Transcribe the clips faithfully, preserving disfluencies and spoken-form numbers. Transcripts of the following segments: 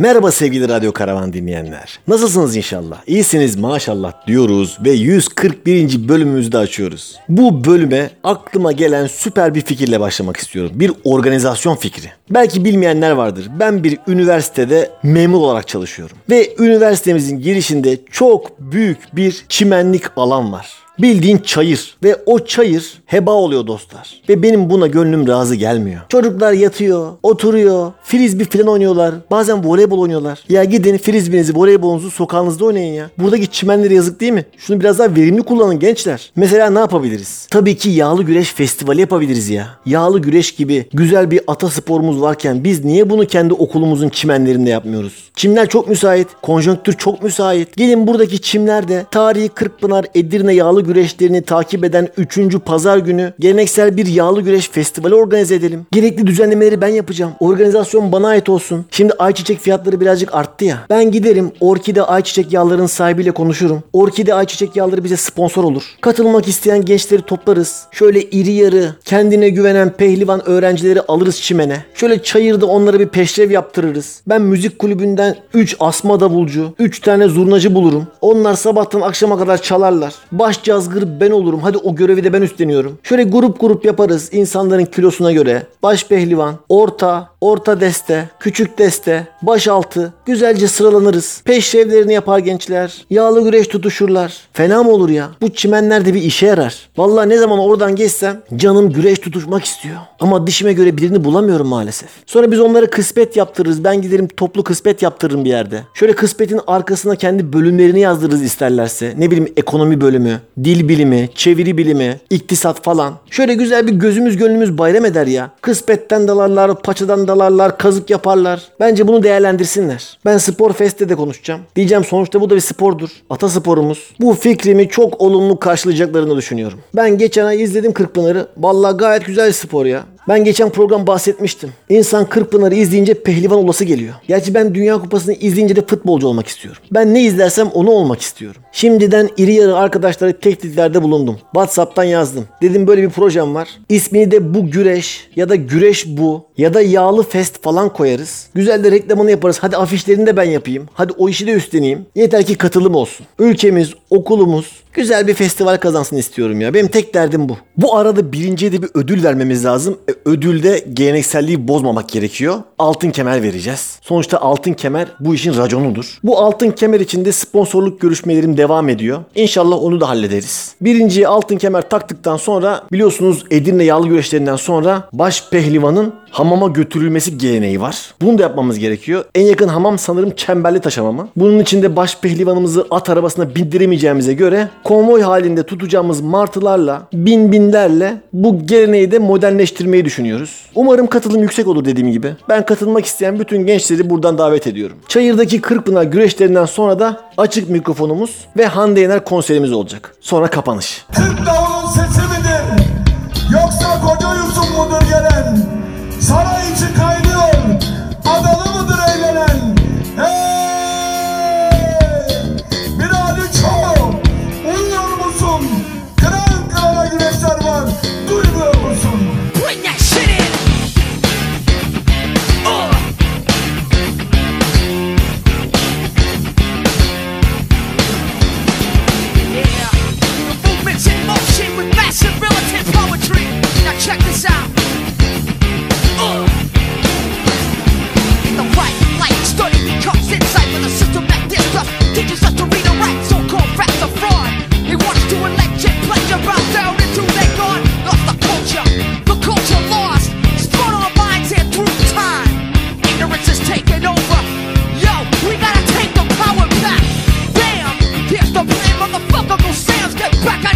Merhaba sevgili Radyo Karavan dinleyenler. Nasılsınız inşallah? İyisiniz maşallah diyoruz ve yüz kırk birinci bölümümüzü de açıyoruz. Bu bölüme aklıma gelen süper bir fikirle başlamak istiyorum. Bir organizasyon fikri. Belki bilmeyenler vardır. Ben bir üniversitede memur olarak çalışıyorum. Ve üniversitemizin girişinde çok büyük bir çimenlik alan var. Bildiğin çayır ve o çayır heba oluyor dostlar. Ve benim buna gönlüm razı gelmiyor. Çocuklar yatıyor, oturuyor, frisbee falan oynuyorlar. Bazen voleybol oynuyorlar. Ya gidin frisbeenizi, voleybolunuzu sokağınızda oynayın ya. Buradaki çimenlere yazık değil mi? Şunu biraz daha verimli kullanın gençler. Mesela ne yapabiliriz? Tabii ki yağlı güreş festivali yapabiliriz ya. Yağlı güreş gibi güzel bir atasporumuz varken biz niye bunu kendi okulumuzun çimenlerinde yapmıyoruz? Çimler çok müsait, konjonktür çok müsait. Gelin buradaki çimlerde tarihi Kırkpınar, Edirne yağlı güreşlerini takip eden üçüncü pazar günü geleneksel bir yağlı güreş festivali organize edelim. Gerekli düzenlemeleri ben yapacağım. Organizasyon bana ait olsun. Şimdi ayçiçek fiyatları birazcık arttı ya. Ben giderim orkide ayçiçek yağlarının sahibiyle konuşurum. Orkide ayçiçek yağları bize sponsor olur. Katılmak isteyen gençleri toplarız. Şöyle iri yarı, kendine güvenen pehlivan öğrencileri alırız çimene. Şöyle çayırda onlara bir peşrev yaptırırız. Ben müzik kulübünden üç asma davulcu, üç tane zurnacı bulurum. Onlar sabahtan akşama kadar çalarlar. Başca azgır ben olurum. Hadi o görevi de ben üstleniyorum. Şöyle grup grup yaparız insanların kilosuna göre. Baş pehlivan, orta, orta deste, küçük deste, baş altı. Güzelce sıralanırız. Peşrevlerini yapar gençler. Yağlı güreş tutuşurlar. Fena mı olur ya? Bu çimenler de bir işe yarar. Vallahi ne zaman oradan geçsem canım güreş tutuşmak istiyor. Ama dişime göre birini bulamıyorum maalesef. Sonra biz onlara kıspet yaptırırız. Ben giderim toplu kıspet yaptırırım bir yerde. Şöyle kıspetin arkasına kendi bölümlerini yazdırırız isterlerse. Ne bileyim ekonomi bölümü, dil bilimi, çeviri bilimi, iktisat falan. Şöyle güzel bir gözümüz gönlümüz bayram eder ya. Kıspetten dalarlar, paçadan dalarlar, kazık yaparlar. Bence bunu değerlendirsinler. Ben Spor Fest'te de konuşacağım. Diyeceğim sonuçta bu da bir spordur. Atasporumuz. Bu fikrimi çok olumlu karşılayacaklarını düşünüyorum. Ben geçen ay izledim Kırkpınar'ı. Vallahi gayet güzel spor ya. Ben geçen program bahsetmiştim. İnsan Kırkpınar'ı izleyince pehlivan olası geliyor. Gerçi ben Dünya Kupası'nı izleyince de futbolcu olmak istiyorum. Ben ne izlersem onu olmak istiyorum. Şimdiden iri yarı arkadaşlara tehditlerde bulundum. WhatsApp'tan yazdım. Dedim böyle bir projem var. İsmini de bu güreş ya da güreş bu ya da yağlı fest falan koyarız. Güzel de reklamını yaparız. Hadi afişlerini de ben yapayım. Hadi o işi de üstleneyim. Yeter ki katılım olsun. Ülkemiz, okulumuz güzel bir festival kazansın istiyorum ya. Benim tek derdim bu. Bu arada birinciye de bir ödül vermemiz lazım. E, ödülde gelenekselliği bozmamak gerekiyor. Altın kemer vereceğiz. Sonuçta altın kemer bu işin raconudur. Bu altın kemer için de sponsorluk görüşmelerim devam ediyor. İnşallah onu da hallederiz. Birinciye altın kemer taktıktan sonra biliyorsunuz Edirne yağlı güreşlerinden sonra baş pehlivanın hamama götürülmesi geleneği var. Bunu da yapmamız gerekiyor. En yakın hamam sanırım Çemberlitaş hamamı. Bunun için de baş pehlivanımızı at arabasına bindiremeyeceğimize göre konvoy halinde tutacağımız martılarla, bin binlerle bu geleneği de modernleştirmeyi düşünüyoruz. Umarım katılım yüksek olur dediğim gibi. Ben katılmak isteyen bütün gençleri buradan davet ediyorum. Çayır'daki Kırkpınar güreşlerinden sonra da açık mikrofonumuz ve Hande Yener konserimiz olacak. Sonra kapanış. Türk davulun sesi midir? Yoksa koca Yusuf mudur gelen? Saray içi kaynıyor. Adalı mıdır eğlenen? Hey!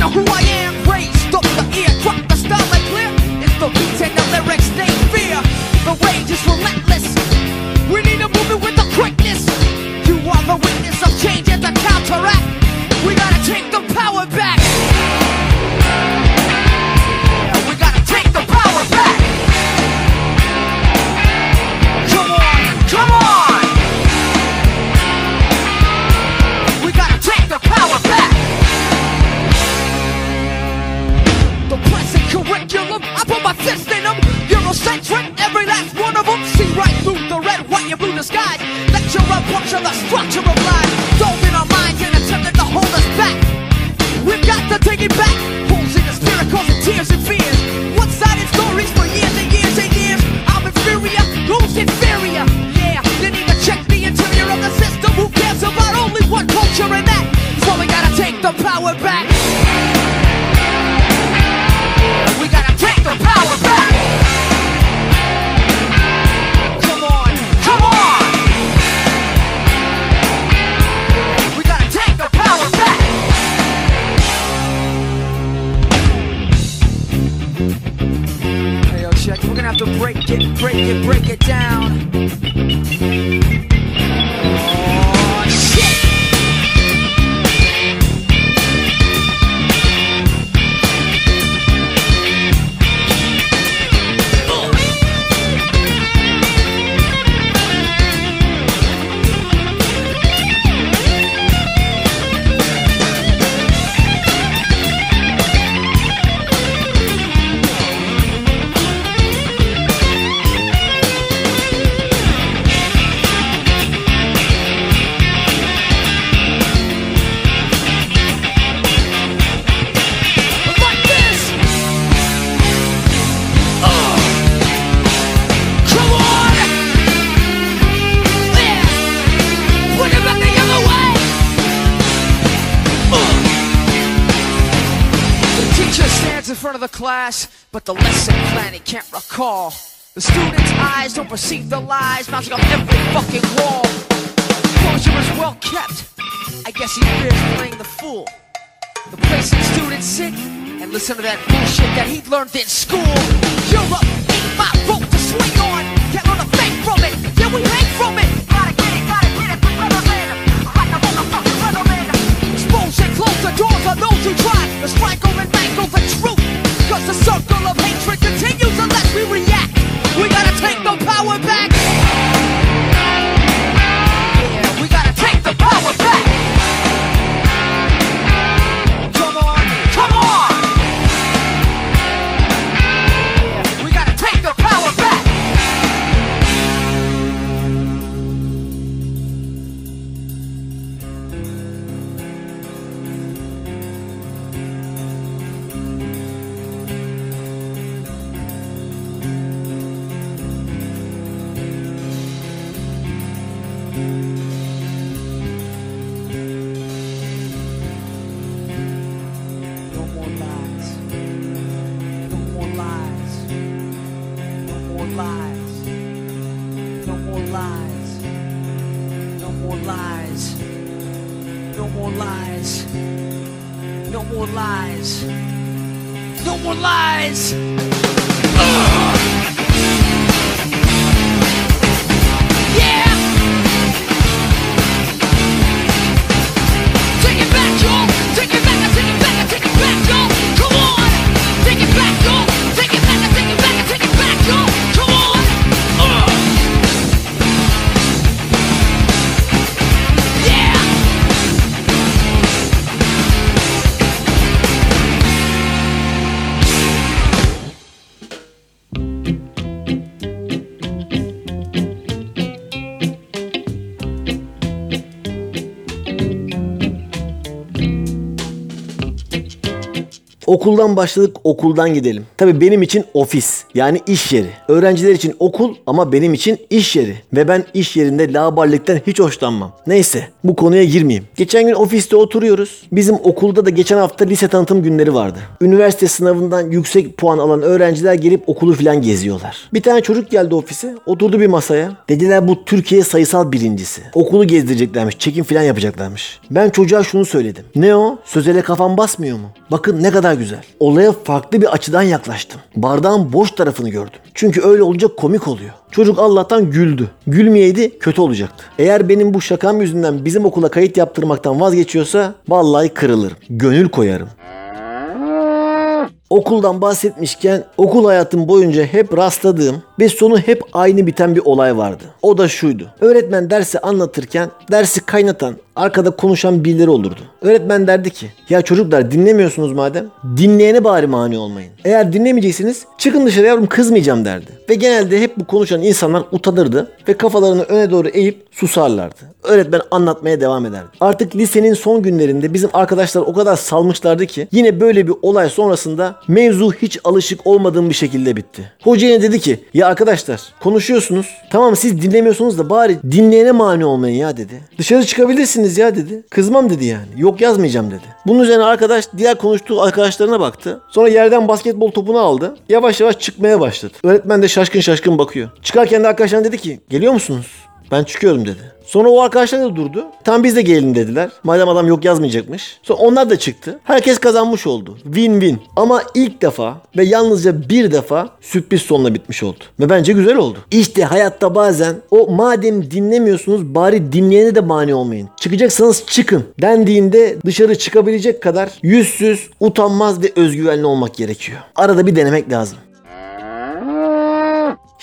Who I am, raised up the ear, dropped the style. nature of watch of the structure of life. Dove in our minds and attempting to hold us back. We've got to take it back. Holes in the spirit causing tears and fears. One-sided stories for years and years and years. I'm inferior, who's inferior? Yeah, didn't even check the interior of the system. Who cares about only one culture and that? So we gotta take the power back. We gotta take the power back. Come on, come on. We gotta take the power back. Hey, yo, check. We're gonna have to break it, break it, break it down. Oh, shit. Class, but the lesson plan he can't recall. The students' eyes don't perceive the lies mounting up every fucking wall. Closure is well kept. I guess he fears playing the fool. The place the students sit and listen to that bullshit that he learned in school. Europe ain't my rope to swing on. Can't learn a thing from it. Yeah, we hang from it. Gotta get it, gotta get it. We run on in. Like a motherfucking run on in. Expose and close the doors on those who try to strangle and mangle the truth. Cause the circle of hatred continues unless we react. We gotta take the power back. Yeah, we gotta take the power back. Come on, come on. Yeah, we gotta take the power back. Okuldan başladık, okuldan gidelim. Tabii benim için ofis, yani iş yeri. Öğrenciler için okul ama benim için iş yeri. Ve ben iş yerinde laubalilikten hiç hoşlanmam. Neyse, bu konuya girmeyeyim. Geçen gün ofiste oturuyoruz. Bizim okulda da geçen hafta lise tanıtım günleri vardı. Üniversite sınavından yüksek puan alan öğrenciler gelip okulu falan geziyorlar. Bir tane çocuk geldi ofise, oturdu bir masaya. Dediler bu Türkiye sayısal birincisi. Okulu gezdireceklermiş, çekim falan yapacaklarmış. Ben çocuğa şunu söyledim. Ne o? Sözele kafam basmıyor mu? Bakın ne kadar güzel. Olaya farklı bir açıdan yaklaştım. Bardağın boş tarafını gördüm. Çünkü öyle olunca komik oluyor. Çocuk Allah'tan güldü. Gülmeyeydi kötü olacaktı. Eğer benim bu şakam yüzünden bizim okula kayıt yaptırmaktan vazgeçiyorsa vallahi kırılırım. Gönül koyarım. Okuldan bahsetmişken okul hayatım boyunca hep rastladığım ve sonu hep aynı biten bir olay vardı. O da şuydu. Öğretmen dersi anlatırken dersi kaynatan, arkada konuşan birileri olurdu. Öğretmen derdi ki, ya çocuklar dinlemiyorsunuz madem, dinleyene bari mani olmayın. Eğer dinlemeyeceksiniz çıkın dışarı yavrum, kızmayacağım derdi. Ve genelde hep bu konuşan insanlar utanırdı ve kafalarını öne doğru eğip susarlardı. Öğretmen anlatmaya devam ederdi. Artık lisenin son günlerinde bizim arkadaşlar o kadar salmışlardı ki yine böyle bir olay sonrasında mevzu hiç alışık olmadığım bir şekilde bitti. Hoca yine dedi ki, ya arkadaşlar konuşuyorsunuz, tamam siz dinlemiyorsunuz da bari dinleyene mani olmayın ya dedi. Dışarı çıkabilirsiniz ya dedi. Kızmam dedi yani. Yok yazmayacağım dedi. Bunun üzerine arkadaş diğer konuştuğu arkadaşlarına baktı. Sonra yerden basketbol topunu aldı. Yavaş yavaş çıkmaya başladı. Öğretmen de şaşkın şaşkın bakıyor. Çıkarken de arkadaşlarına dedi ki, geliyor musunuz? Ben çıkıyorum dedi. Sonra o arkadaşlar da durdu. Tam biz de gelelim dediler. Madem adam yok yazmayacakmış. Sonra onlar da çıktı. Herkes kazanmış oldu. Win-win. Ama ilk defa ve yalnızca bir defa sürpriz sonla bitmiş oldu. Ve bence güzel oldu. İşte hayatta bazen o madem dinlemiyorsunuz bari dinleyene de mani olmayın. Çıkacaksanız çıkın dendiğinde dışarı çıkabilecek kadar yüzsüz, utanmaz ve özgüvenli olmak gerekiyor. Arada bir denemek lazım.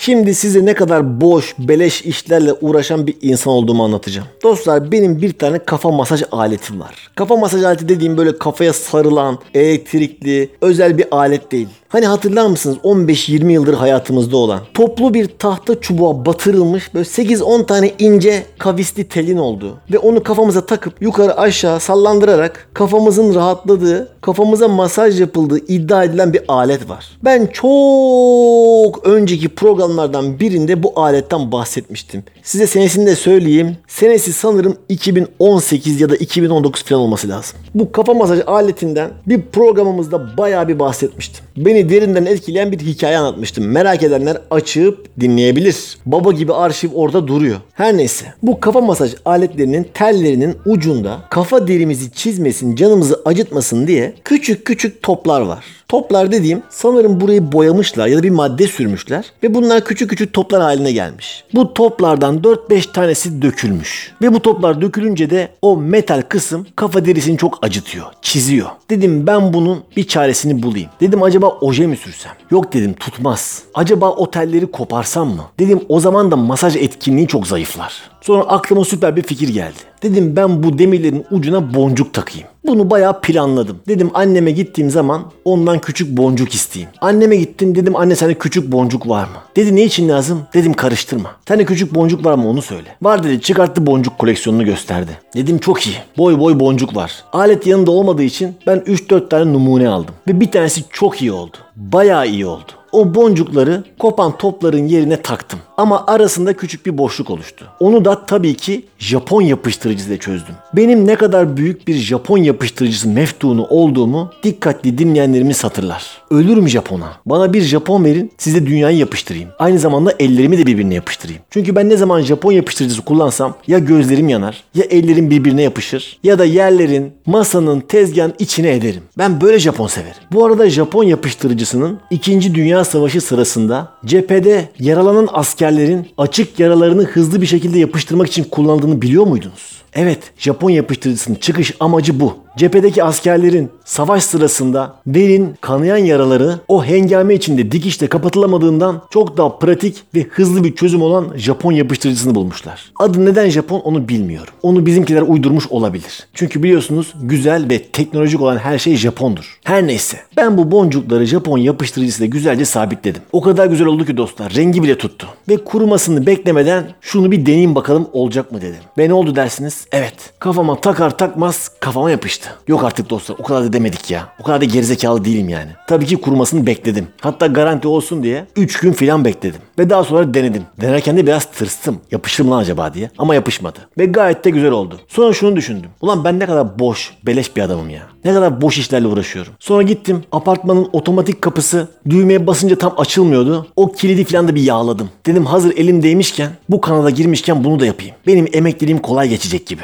Şimdi size ne kadar boş, beleş işlerle uğraşan bir insan olduğumu anlatacağım. Dostlar benim bir tane kafa masaj aletim var. Kafa masaj aleti dediğim böyle kafaya sarılan, elektrikli, özel bir alet değil. Hani hatırlar mısınız on beş yirmi yıldır hayatımızda olan? Toplu bir tahta çubuğa batırılmış böyle sekiz on tane ince kavisli telin olduğu ve onu kafamıza takıp yukarı aşağı sallandırarak kafamızın rahatladığı, kafamıza masaj yapıldığı iddia edilen bir alet var. Ben çok önceki programlardan birinde bu aletten bahsetmiştim. Size senesini de söyleyeyim. Senesi sanırım iki bin on sekiz ya da iki bin on dokuz falan olması lazım. Bu kafa masaj aletinden bir programımızda bayağı bir bahsetmiştim. Beni derinden etkileyen bir hikaye anlatmıştım. Merak edenler açıp dinleyebilir. Baba gibi arşiv orada duruyor. Her neyse. Bu kafa masaj aletlerinin tellerinin ucunda kafa derimizi çizmesin, canımızı acıtmasın diye küçük küçük toplar var. Toplar dediğim sanırım burayı boyamışlar ya da bir madde sürmüşler ve bunlar küçük küçük toplar haline gelmiş. Bu toplardan dört beş tanesi dökülmüş. Ve bu toplar dökülünce de o metal kısım kafa derisini çok acıtıyor, çiziyor. Dedim ben bunun bir çaresini bulayım. Dedim acaba oje mi sürsem? Yok dedim tutmaz. Acaba o telleri koparsam mı? Dedim o zaman da masaj etkinliği çok zayıflar. Sonra aklıma süper bir fikir geldi. Dedim ben bu demirlerin ucuna boncuk takayım. Bunu bayağı planladım. Dedim anneme gittiğim zaman ondan küçük boncuk isteyeyim. Anneme gittim dedim anne sende küçük boncuk var mı? Dedi ne için lazım? Dedim karıştırma. Sende küçük boncuk var mı onu söyle. Var dedi, çıkarttı boncuk koleksiyonunu gösterdi. Dedim çok iyi. Boy boy boncuk var. Alet yanında olmadığı için ben üç dört tane numune aldım. Ve bir tanesi çok iyi oldu. Bayağı iyi oldu. O boncukları kopan topların yerine taktım. Ama arasında küçük bir boşluk oluştu. Onu da tabii ki Japon yapıştırıcısıyla çözdüm. Benim ne kadar büyük bir Japon yapıştırıcısı meftunu olduğumu dikkatli dinleyenlerimiz hatırlar. Ölürüm Japon'a. Bana bir Japon verin, size dünyayı yapıştırayım. Aynı zamanda ellerimi de birbirine yapıştırayım. Çünkü ben ne zaman Japon yapıştırıcısı kullansam ya gözlerim yanar, ya ellerim birbirine yapışır, ya da yerlerin, masanın, tezgahın içine ederim. Ben böyle Japon severim. Bu arada Japon yapıştırıcısının ikinci Dünya Savaşı sırasında cephede yaralanan askerlerin açık yaralarını hızlı bir şekilde yapıştırmak için kullandığını biliyor muydunuz? Evet, Japon yapıştırıcısının çıkış amacı bu. Cephedeki askerlerin savaş sırasında derin, kanayan yaraları o hengame içinde dikişle kapatılamadığından çok daha pratik ve hızlı bir çözüm olan Japon yapıştırıcısını bulmuşlar. Adı neden Japon onu bilmiyorum. Onu bizimkiler uydurmuş olabilir. Çünkü biliyorsunuz güzel ve teknolojik olan her şey Japondur. Her neyse, ben bu boncukları Japon yapıştırıcısıyla güzelce sabitledim. O kadar güzel oldu ki dostlar, rengi bile tuttu. Ve kurumasını beklemeden şunu bir deneyim bakalım olacak mı dedim. Ve ne oldu dersiniz? Evet, kafama takar takmaz kafama yapıştı. Yok artık dostlar, o kadar da demedik ya. O kadar da gerizekalı değilim yani. Tabii ki kurumasını bekledim. Hatta garanti olsun diye üç gün filan bekledim. Ve daha sonra denedim. Denerken de biraz tırstım. Yapışır mı lan acaba diye. Ama yapışmadı. Ve gayet de güzel oldu. Sonra şunu düşündüm. Ulan ben ne kadar boş, beleş bir adamım ya. Ne kadar boş işlerle uğraşıyorum. Sonra gittim. Apartmanın otomatik kapısı düğmeye basınca tam açılmıyordu. O kilidi filan da bir yağladım. Dedim hazır elim değmişken, bu kanala girmişken bunu da yapayım. Benim emekliliğim kolay geçecek gibi.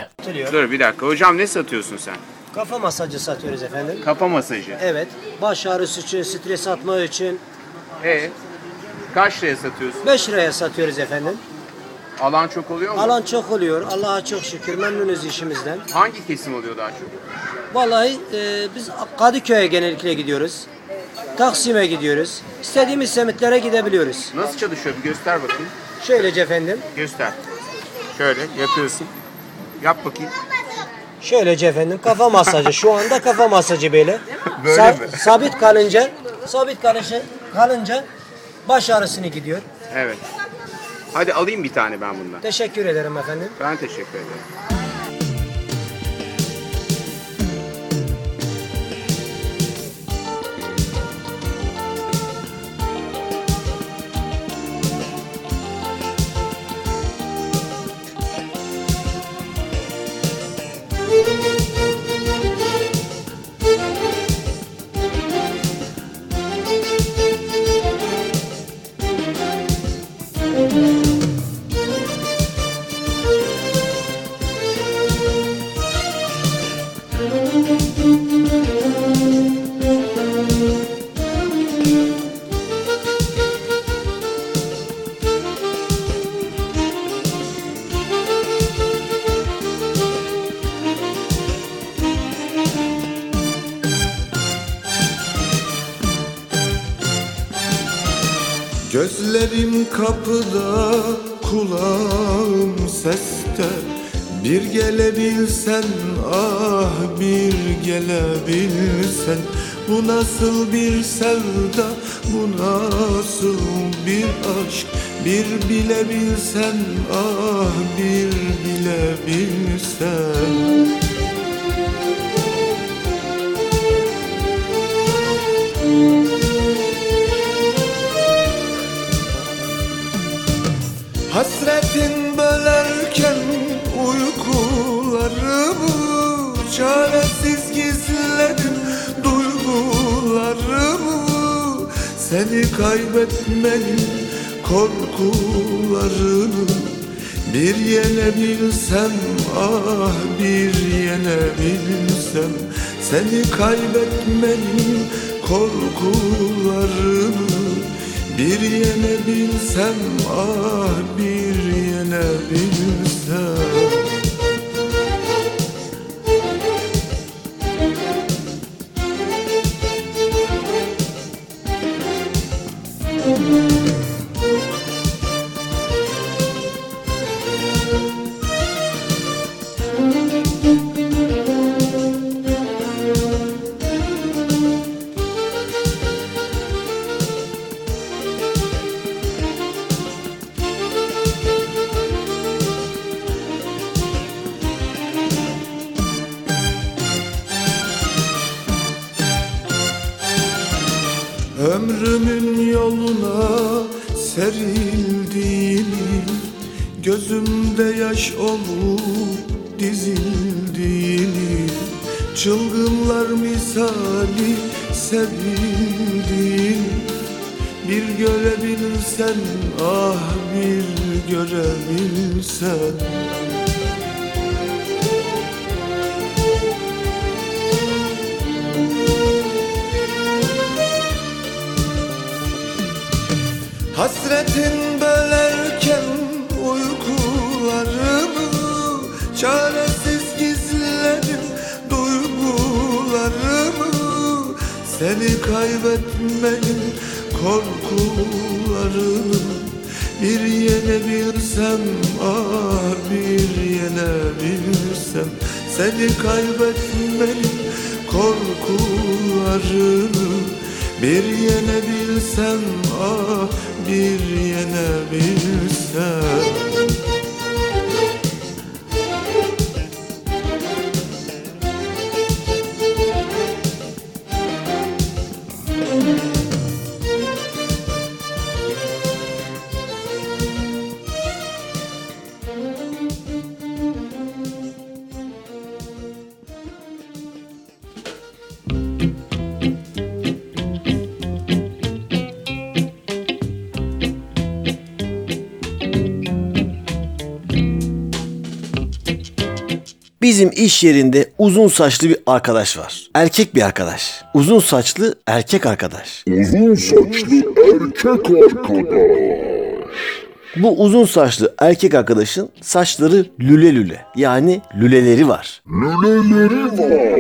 Dur bir dakika. Hocam ne satıyorsun sen? Kafa masajı satıyoruz efendim. Kafa masajı? Evet. Baş ağrısı için, stres atma için. Ee, kaç liraya satıyorsun? beş liraya satıyoruz efendim. Alan çok oluyor mu? Alan çok oluyor. Allah'a çok şükür. Memnunuz işimizden. Hangi kesim oluyor daha çok? Vallahi e, biz Kadıköy'e genellikle gidiyoruz. Taksim'e gidiyoruz. İstediğimiz semitlere gidebiliyoruz. Nasıl çalışıyor? Bir göster bakayım. Şöylece efendim. Göster. Şöyle yapıyorsun. Yap bakayım. Şöylece efendim kafa masajı. Şu anda kafa masajı böyle. Böyle Sa- mi? Sabit kalınca, sabit kalınca, kalınca baş ağrısını gidiyor. Evet. Hadi alayım bir tane ben bundan. Teşekkür ederim efendim. Ben teşekkür ederim. Gözlerim kapıda, kulağım seste. Bir gelebilsen, ah bir gelebilsen. Bu nasıl bir sevda, bu nasıl bir aşk. Bir bilebilsen, ah bir bilebilsen. Hasretin bölerken uykularımı çaresiz gizledim, duygularımı. Seni kaybetmenin korkularını bir yenebilsem, ah bir yenebilsem. Seni kaybetmenin korkularını bir yenebilsem, ah bir yenebilsem. Ömrümün yoluna serildiğimi, gözümde yaş olup dizildiğini, çılgınlar misali sevildiğini bir görebilsen, ah bir görebilsen. Hasretin bölerken uykularımı çaresiz gizledim, duygularımı. Seni kaybetmenin korkularını bir yenebilsem, ah bir yenebilsem. Seni kaybetmenin korkularını bir yenebilsem, ah bir yenebilsem. Bizim iş yerinde uzun saçlı bir arkadaş var. Erkek bir arkadaş. Uzun saçlı erkek arkadaş. Uzun saçlı erkek arkadaş. Bu uzun saçlı erkek arkadaşın saçları lüle lüle. Yani lüleleri var. Lüleleri var.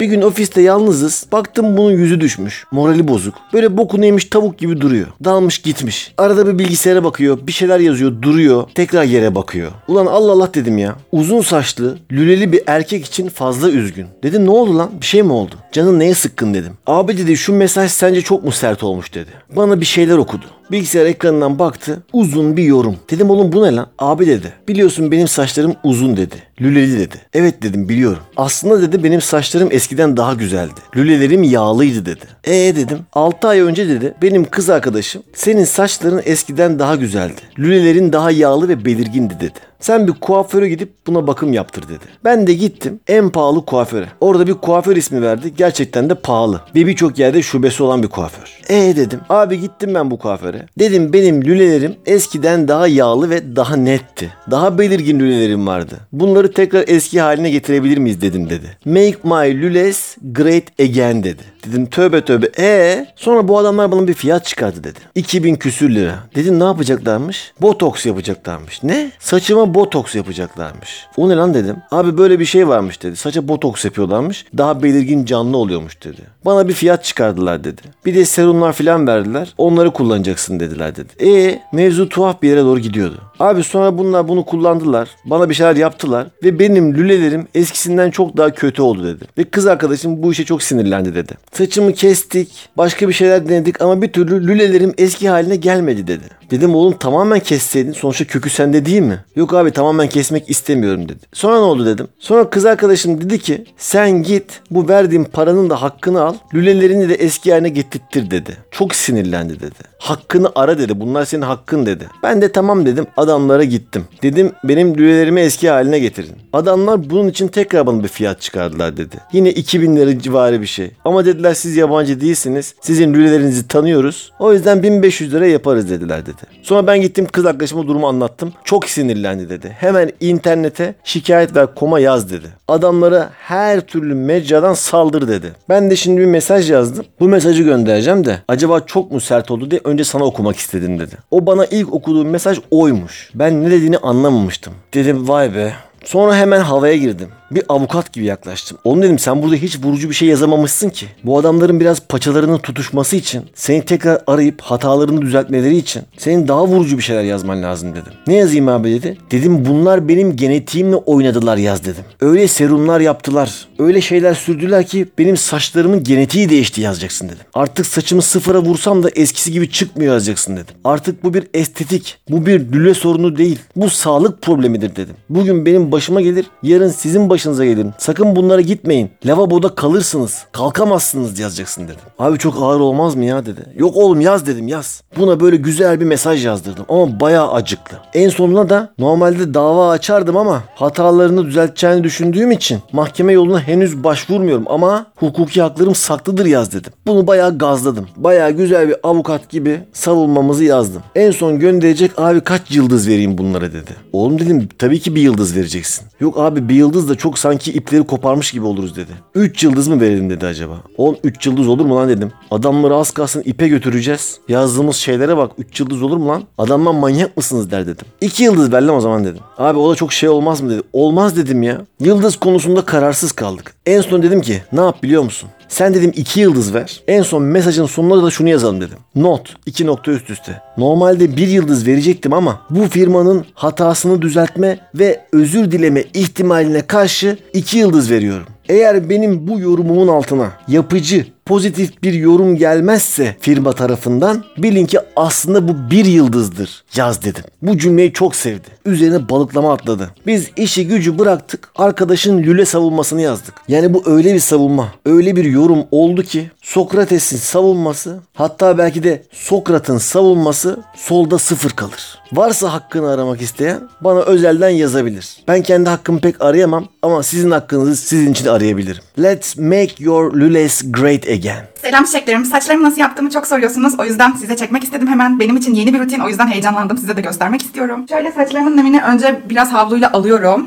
Bir gün ofiste yalnızız. Baktım bunun yüzü düşmüş. Morali bozuk. Böyle bokunu yemiş tavuk gibi duruyor. Dalmış gitmiş. Arada bir bilgisayara bakıyor. Bir şeyler yazıyor. Duruyor. Tekrar yere bakıyor. Ulan Allah Allah dedim ya. Uzun saçlı, lüleli bir erkek için fazla üzgün. Dedim ne oldu lan? Bir şey mi oldu? Canın neye sıkkın dedim. Abi dedi şu mesaj sence çok mu sert olmuş dedi. Bana bir şeyler okudu. Bilgisayar ekranından baktı. Uzun bir yorum. Dedim oğlum bu ne lan? Abi dedi. Biliyorsun benim saçlarım uzun dedi. Lüleli dedi. Evet dedim biliyorum. Aslında dedi benim saçlarım eskiden daha güzeldi. Lülelerim yağlıydı dedi. Ee dedim. altı ay önce dedi benim kız arkadaşım senin saçların eskiden daha güzeldi. Lülelerin daha yağlı ve belirgindi dedi. Sen bir kuaföre gidip buna bakım yaptır dedi. Ben de gittim en pahalı kuaföre. Orada bir kuaför ismi verdi. Gerçekten de pahalı. Ve birçok yerde şubesi olan bir kuaför. Ee dedim. Abi gittim ben bu kuaföre. Dedim benim lülelerim eskiden daha yağlı ve daha netti. Daha belirgin lülelerim vardı. Bunları tekrar eski haline getirebilir miyiz dedim dedi. Make my lüles great again dedi. Dedim tövbe tövbe. Ee sonra bu adamlar bana bir fiyat çıkardı dedi. iki bin küsür lira. Dedim ne yapacaklarmış? Botoks yapacaklarmış. Ne? Saçıma botoks yapacaklarmış. O ne lan dedim. Abi böyle bir şey varmış dedi. Saça botoks yapıyorlarmış. Daha belirgin canlı oluyormuş dedi. Bana bir fiyat çıkardılar dedi. Bir de serumlar filan verdiler. Onları kullanacaksın dediler dedi. E mevzu tuhaf bir yere doğru gidiyordu. Abi sonra bunlar bunu kullandılar. Bana bir şeyler yaptılar. Ve benim lülelerim eskisinden çok daha kötü oldu dedi. Ve kız arkadaşım bu işe çok sinirlendi dedi. Saçımı kestik. Başka bir şeyler denedik ama bir türlü lülelerim eski haline gelmedi dedi. Dedim oğlum tamamen kesseydin. Sonuçta kökü sende değil mi? Yok abi. Abi tamamen kesmek istemiyorum dedi. Sonra ne oldu dedim. Sonra kız arkadaşım dedi ki sen git bu verdiğin paranın da hakkını al. Lülelerini de eski haline getirttir dedi. Çok sinirlendi dedi. Hakkını ara dedi. Bunlar senin hakkın dedi. Ben de tamam dedim. Adamlara gittim. Dedim benim lülelerimi eski haline getirin. Adamlar bunun için tekrar bana bir fiyat çıkardılar dedi. Yine iki bin lira civarı bir şey. Ama dediler siz yabancı değilsiniz. Sizin lülelerinizi tanıyoruz. O yüzden bin beş yüz lira yaparız dediler dedi. Sonra ben gittim kız arkadaşıma durumu anlattım. Çok sinirlendi dedi. Dedi. Hemen internete şikayet ver koma yaz dedi. Adamlara her türlü mecradan saldır dedi. Ben de şimdi bir mesaj yazdım. Bu mesajı göndereceğim de acaba çok mu sert oldu diye önce sana okumak istedim dedi. O bana ilk okuduğum mesaj oymuş. Ben ne dediğini anlamamıştım. Dedim vay be. Sonra hemen havaya girdim. Bir avukat gibi yaklaştım. Onu dedim sen burada hiç vurucu bir şey yazamamışsın ki. Bu adamların biraz paçalarının tutuşması için, seni tekrar arayıp hatalarını düzeltmeleri için senin daha vurucu bir şeyler yazman lazım dedim. Ne yazayım abi dedi. Dedim bunlar benim genetiğimle oynadılar yaz dedim. Öyle serumlar yaptılar. Öyle şeyler sürdüler ki benim saçlarımın genetiği değişti yazacaksın dedim. Artık saçımı sıfıra vursam da eskisi gibi çıkmıyor yazacaksın dedim. Artık bu bir estetik, bu bir lüle sorunu değil. Bu sağlık problemidir dedim. Bugün benim başıma gelir, yarın sizin başınıza gelin. Sakın bunlara gitmeyin. Lavaboda kalırsınız. Kalkamazsınız yazacaksın dedim. Abi çok ağır olmaz mı ya dedi. Yok oğlum yaz dedim yaz. Buna böyle güzel bir mesaj yazdırdım ama bayağı acıklı. En sonuna da normalde dava açardım ama hatalarını düzelteceğini düşündüğüm için mahkeme yoluna henüz başvurmuyorum ama hukuki haklarım saklıdır yaz dedim. Bunu bayağı gazladım. Bayağı güzel bir avukat gibi savunmamızı yazdım. En son gönderecek abi kaç yıldız vereyim bunlara dedi. Oğlum dedim tabii ki bir yıldız vereceksin. Yok abi bir yıldız da çok sanki ipleri koparmış gibi oluruz dedi. üç yıldız mı verelim dedi acaba. Oğlum üç yıldız olur mu lan dedim. Adamları az kalsın ipe götüreceğiz. Yazdığımız şeylere bak üç yıldız olur mu lan? Adamlar manyak mısınız der dedim. iki yıldız ver lan o zaman dedim. Abi o da çok şey olmaz mı dedi. Olmaz dedim ya. Yıldız konusunda kararsız kaldık. En son dedim ki ne yap biliyor musun? Sen dedim iki yıldız ver. En son mesajın sonuna da şunu yazalım dedim. Not iki nokta üst üste. Normalde bir yıldız verecektim ama bu firmanın hatasını düzeltme ve özür dileme ihtimaline karşı iki yıldız veriyorum. Eğer benim bu yorumumun altına yapıcı, pozitif bir yorum gelmezse firma tarafından bilin ki aslında bu bir yıldızdır yaz dedim. Bu cümleyi çok sevdi. Üzerine balıklama atladı. Biz işi gücü bıraktık. Arkadaşın lüle savunmasını yazdık. Yani bu öyle bir savunma, öyle bir yorum oldu ki Sokrates'in savunması, hatta belki de Sokrat'ın savunması solda sıfır kalır. Varsa hakkını aramak isteyen bana özelden yazabilir. Ben kendi hakkımı pek arayamam ama sizin hakkınızı sizin için arayabilirim. Let's make your lüles great again. Selam çiçeklerim. Saçlarımı nasıl yaptığımı çok soruyorsunuz. O yüzden size çekmek istedim hemen. Benim için yeni bir rutin. O yüzden heyecanlandım. Size de göstermek istiyorum. Şöyle saçlarımın nemini önce biraz havluyla alıyorum.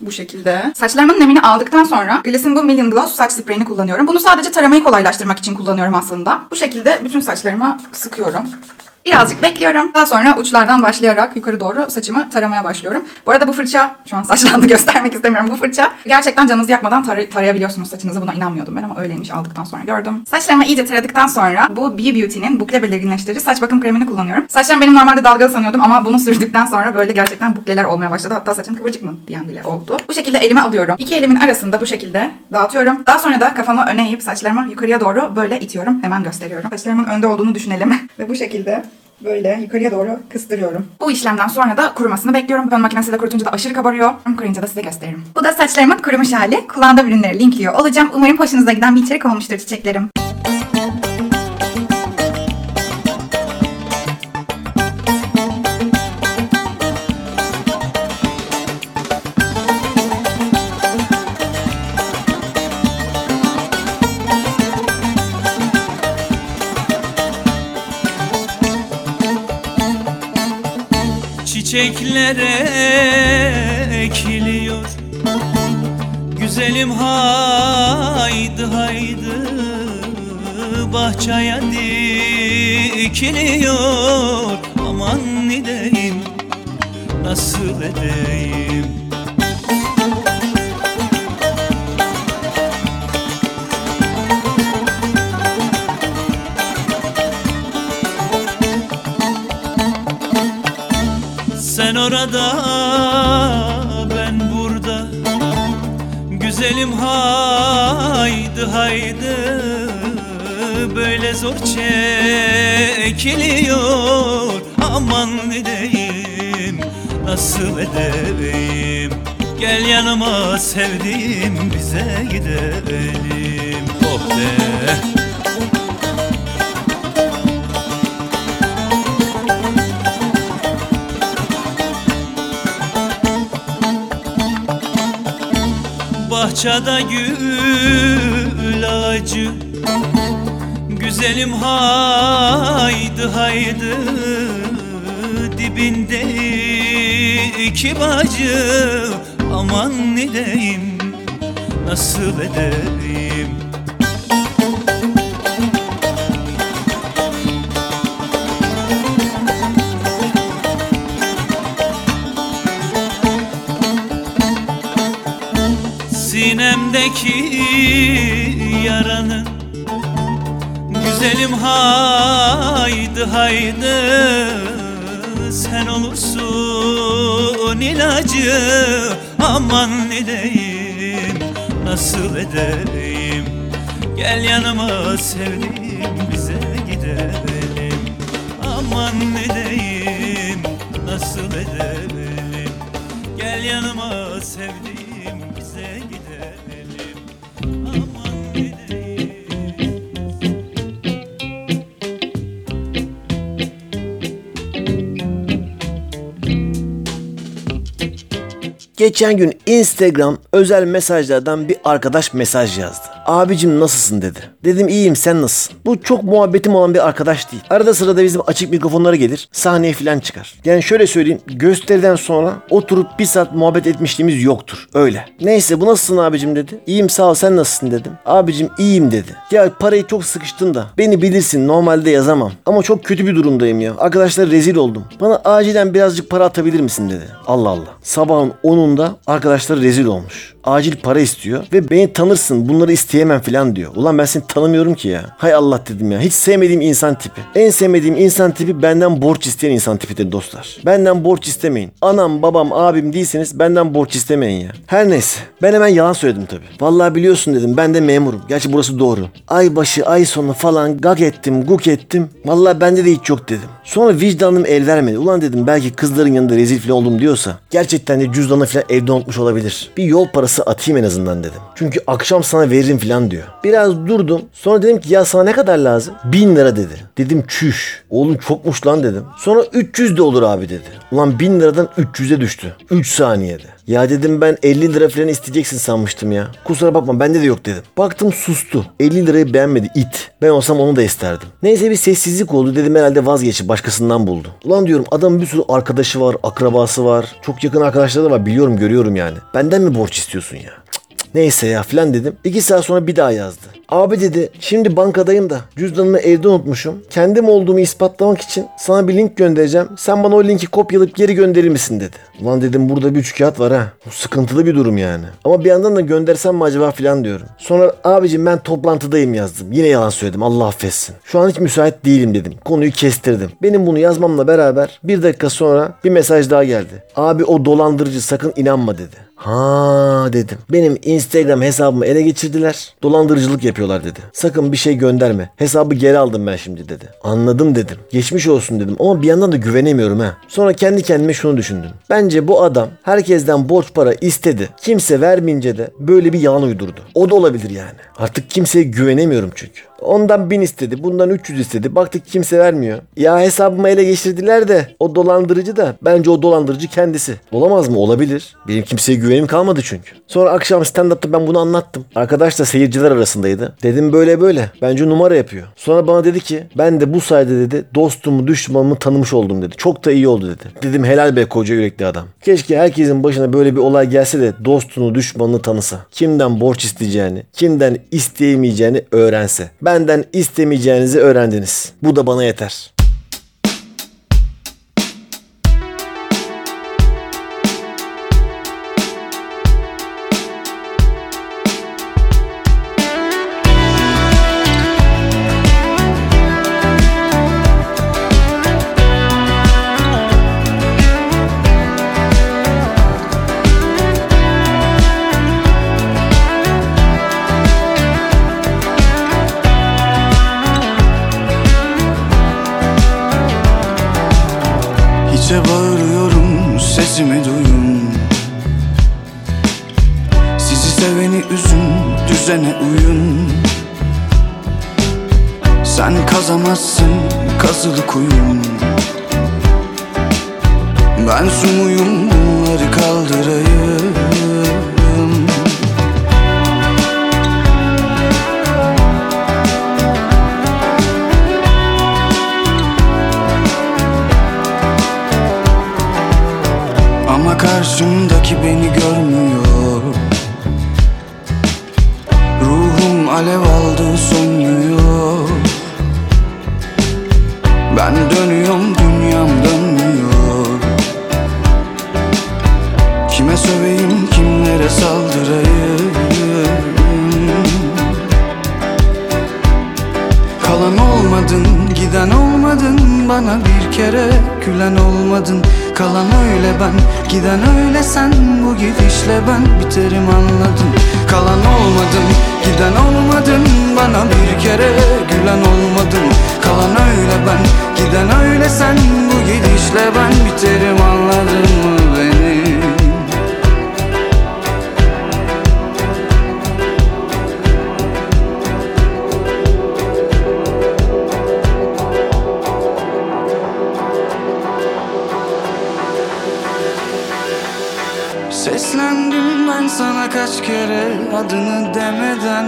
Bu şekilde. Saçlarımın nemini aldıktan sonra Gliss'in bu Million Gloss saç spreyini kullanıyorum. Bunu sadece taramayı kolaylaştırmak için kullanıyorum aslında. Bu şekilde bütün saçlarıma sıkıyorum. Birazcık bekliyorum. Daha sonra uçlardan başlayarak yukarı doğru saçımı taramaya başlıyorum. Bu arada bu fırça, şu an saçlandı göstermek istemiyorum, bu fırça gerçekten canınızı yakmadan tar- tarayabiliyorsunuz saçınızı. Buna inanmıyordum ben ama öyleymiş, aldıktan sonra gördüm. Saçlarımı iyice taradıktan sonra bu Be Beauty'nin bukle belirginleştirici saç bakım kremini kullanıyorum. Saçlarım benim normalde dalgalı sanıyordum ama bunu sürdükten sonra böyle gerçekten bukleler olmaya başladı. Hatta saçın kıvırcık mı diyen bile oldu. Bu şekilde elime alıyorum. İki elimin arasında bu şekilde dağıtıyorum. Daha sonra da kafamı öne eğip saçlarımı yukarıya doğru böyle itiyorum. Hemen gösteriyorum. Saçlarımın önde olduğunu düşünelim ve bu şekilde böyle yukarıya doğru kıstırıyorum. Bu işlemden sonra da kurumasını bekliyorum. Fön makinesiyle kurutunca da aşırı kabarıyor. Kuruyunca da size gösteririm. Bu da saçlarımın kurumuş hali. Kullandığım ürünleri linkliyor olacağım. Umarım hoşunuza giden bir içerik olmuştur çiçeklerim. Çiçeklere ekiliyor güzelim, haydi haydi bahçeye dikiliyor. Aman ne deyim, nasıl edeyim? Sen orada, ben burada, güzelim haydi haydi böyle zor çekiliyor. Aman ne deyim, nasıl edeyim? Gel yanıma sevdiğim, bize gidelim. Oh be! Bahçada gül ağacı güzelim haydi haydi, dibinde iki bacı. Aman ne deyim, nasıl edeyim? Sinemdeki yaranın güzelim haydi haydi, sen olursun ilacı. Aman ne deyim, nasıl edeyim? Gel yanıma sevdiğim, bize gidelim. Aman ne deyim, nasıl edelim? Gel yanıma sevdiğim, bize gidelim. Geçen gün Instagram özel mesajlardan bir arkadaş mesaj yazdı. Abicim nasılsın dedi. Dedim iyiyim, sen nasılsın? Bu çok muhabbetim olan bir arkadaş değil. Arada sırada bizim açık mikrofonlara gelir, sahneye filan çıkar. Yani şöyle söyleyeyim, gösteriden sonra oturup bir saat muhabbet etmişliğimiz yoktur. Öyle. Neyse, bu nasılsın abicim dedi. İyiyim sağ ol, sen nasılsın dedim. Abicim iyiyim dedi. Ya parayı çok sıkıştın da, beni bilirsin normalde yazamam ama çok kötü bir durumdayım ya. Arkadaşlar rezil oldum. Bana acilen birazcık para atabilir misin dedi. Allah Allah. Sabahın onunda arkadaşlar rezil olmuş. Acil para istiyor ve beni tanırsın, bunları isteyemem filan diyor. Ulan ben seni tanımıyorum ki ya. Hay Allah dedim ya. Hiç sevmediğim insan tipi. En sevmediğim insan tipi benden borç isteyen insan tipidir dostlar. Benden borç istemeyin. Anam, babam, abim değilseniz benden borç istemeyin ya. Her neyse. Ben hemen yalan söyledim tabii. Vallahi biliyorsun dedim, ben de memurum. Gerçi burası doğru. Ay başı, ay sonu falan gag ettim, guk ettim. Vallahi bende de hiç yok dedim. Sonra vicdanım el vermedi. Ulan dedim, belki kızların yanında rezil filan oldum diyorsa gerçekten de cüzdanı filan evde unutmuş olabilir. Bir yol parası atayım en azından dedim. Çünkü akşam sana veririm filan diyor. Biraz durdum. Sonra dedim ki ya sana ne kadar lazım? Bin lira dedi. Dedim çüş. Oğlum çokmuş lan dedim. Sonra üç yüz de olur abi dedi. Ulan bin liradan üç yüze düştü. üç saniyede. Ya dedim ben elli lira filan isteyeceksin sanmıştım ya. Kusura bakma bende de yok dedim. Baktım sustu. elli lirayı beğenmedi it. Ben olsam onu da isterdim. Neyse bir sessizlik oldu, dedim herhalde vazgeçip başkasından buldu. Ulan diyorum adamın bir sürü arkadaşı var, akrabası var. Çok yakın arkadaşları da var, biliyorum görüyorum yani. Benden mi borç istiyorsun ya? Cık cık. Neyse ya filan dedim. İki saat sonra bir daha yazdı. Abi dedi, şimdi bankadayım da cüzdanımı evde unutmuşum. Kendim olduğumu ispatlamak için sana bir link göndereceğim. Sen bana o linki kopyalayıp geri gönderir misin dedi. Ulan dedim burada bir üç kağıt var ha. Bu sıkıntılı bir durum yani. Ama bir yandan da göndersem mi acaba filan diyorum. Sonra abicim ben toplantıdayım yazdım. Yine yalan söyledim, Allah affetsin. Şu an hiç müsait değilim dedim. Konuyu kestirdim. Benim bunu yazmamla beraber bir dakika sonra bir mesaj daha geldi. Abi o dolandırıcı, sakın inanma dedi. Ha dedim. Benim Instagram hesabımı ele geçirdiler. Dolandırıcılık yapıyorlar dedi. Sakın bir şey gönderme. Hesabı geri aldım ben şimdi dedi. Anladım dedim. Geçmiş olsun dedim ama bir yandan da güvenemiyorum ha. Sonra kendi kendime şunu düşündüm. Bence bu adam herkesten borç para istedi. Kimse vermeyince de böyle bir yalan uydurdu. O da olabilir yani. Artık kimseye güvenemiyorum çünkü. Ondan bin istedi, bundan üç yüz istedi. Baktık kimse vermiyor. Ya hesabımı ele geçirdiler de o dolandırıcı da bence o dolandırıcı kendisi. Olamaz mı? Olabilir. Benim kimseye güvenim kalmadı çünkü. Sonra akşam stand-up'ta ben bunu anlattım. Arkadaş da seyirciler arasındaydı. Dedim böyle böyle. Bence numara yapıyor. Sonra bana dedi ki ben de bu sayede dedi dostumu düşmanımı tanımış oldum dedi. Çok da iyi oldu dedi. Dedim helal be koca yürekli adam. Keşke herkesin başına böyle bir olay gelse de dostunu düşmanını tanısa. Kimden borç isteyeceğini, kimden isteyemeyeceğini öğrense. Benden istemeyeceğinizi öğrendiniz. Bu da bana yeter. Kazamazsın kazılı kuyum, ben su muyum bunları kaldırayım. Ama karşımdaki beni görmüyor, ruhum alev aldı sönmüyor. Ben dönüyorum, dünyam dönmüyor. Kime söveyim, kimlere saldırayım? Kalan olmadın, giden olmadın, bana bir kere gülen olmadın. Kalan öyle ben, giden öyle sen, bu gidişle ben biterim anladın. Kalan olmadın, giden olmadın, bana bir kere gülen olmadın. Kalan öyle ben, giden öyle sen, bu gidişle ben biterim anladın mı beni? Seslendim ben sana kaç kere adını demeden,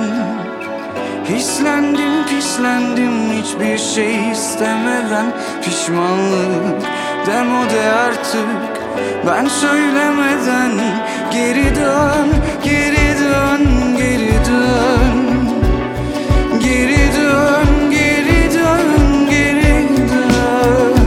hislendim pislendim hiçbir şey istemeden. Pişmanlık demode artık ben söylemeden. Geri dön, geri dön, geri dön, geri dön, geri dön, geri dön.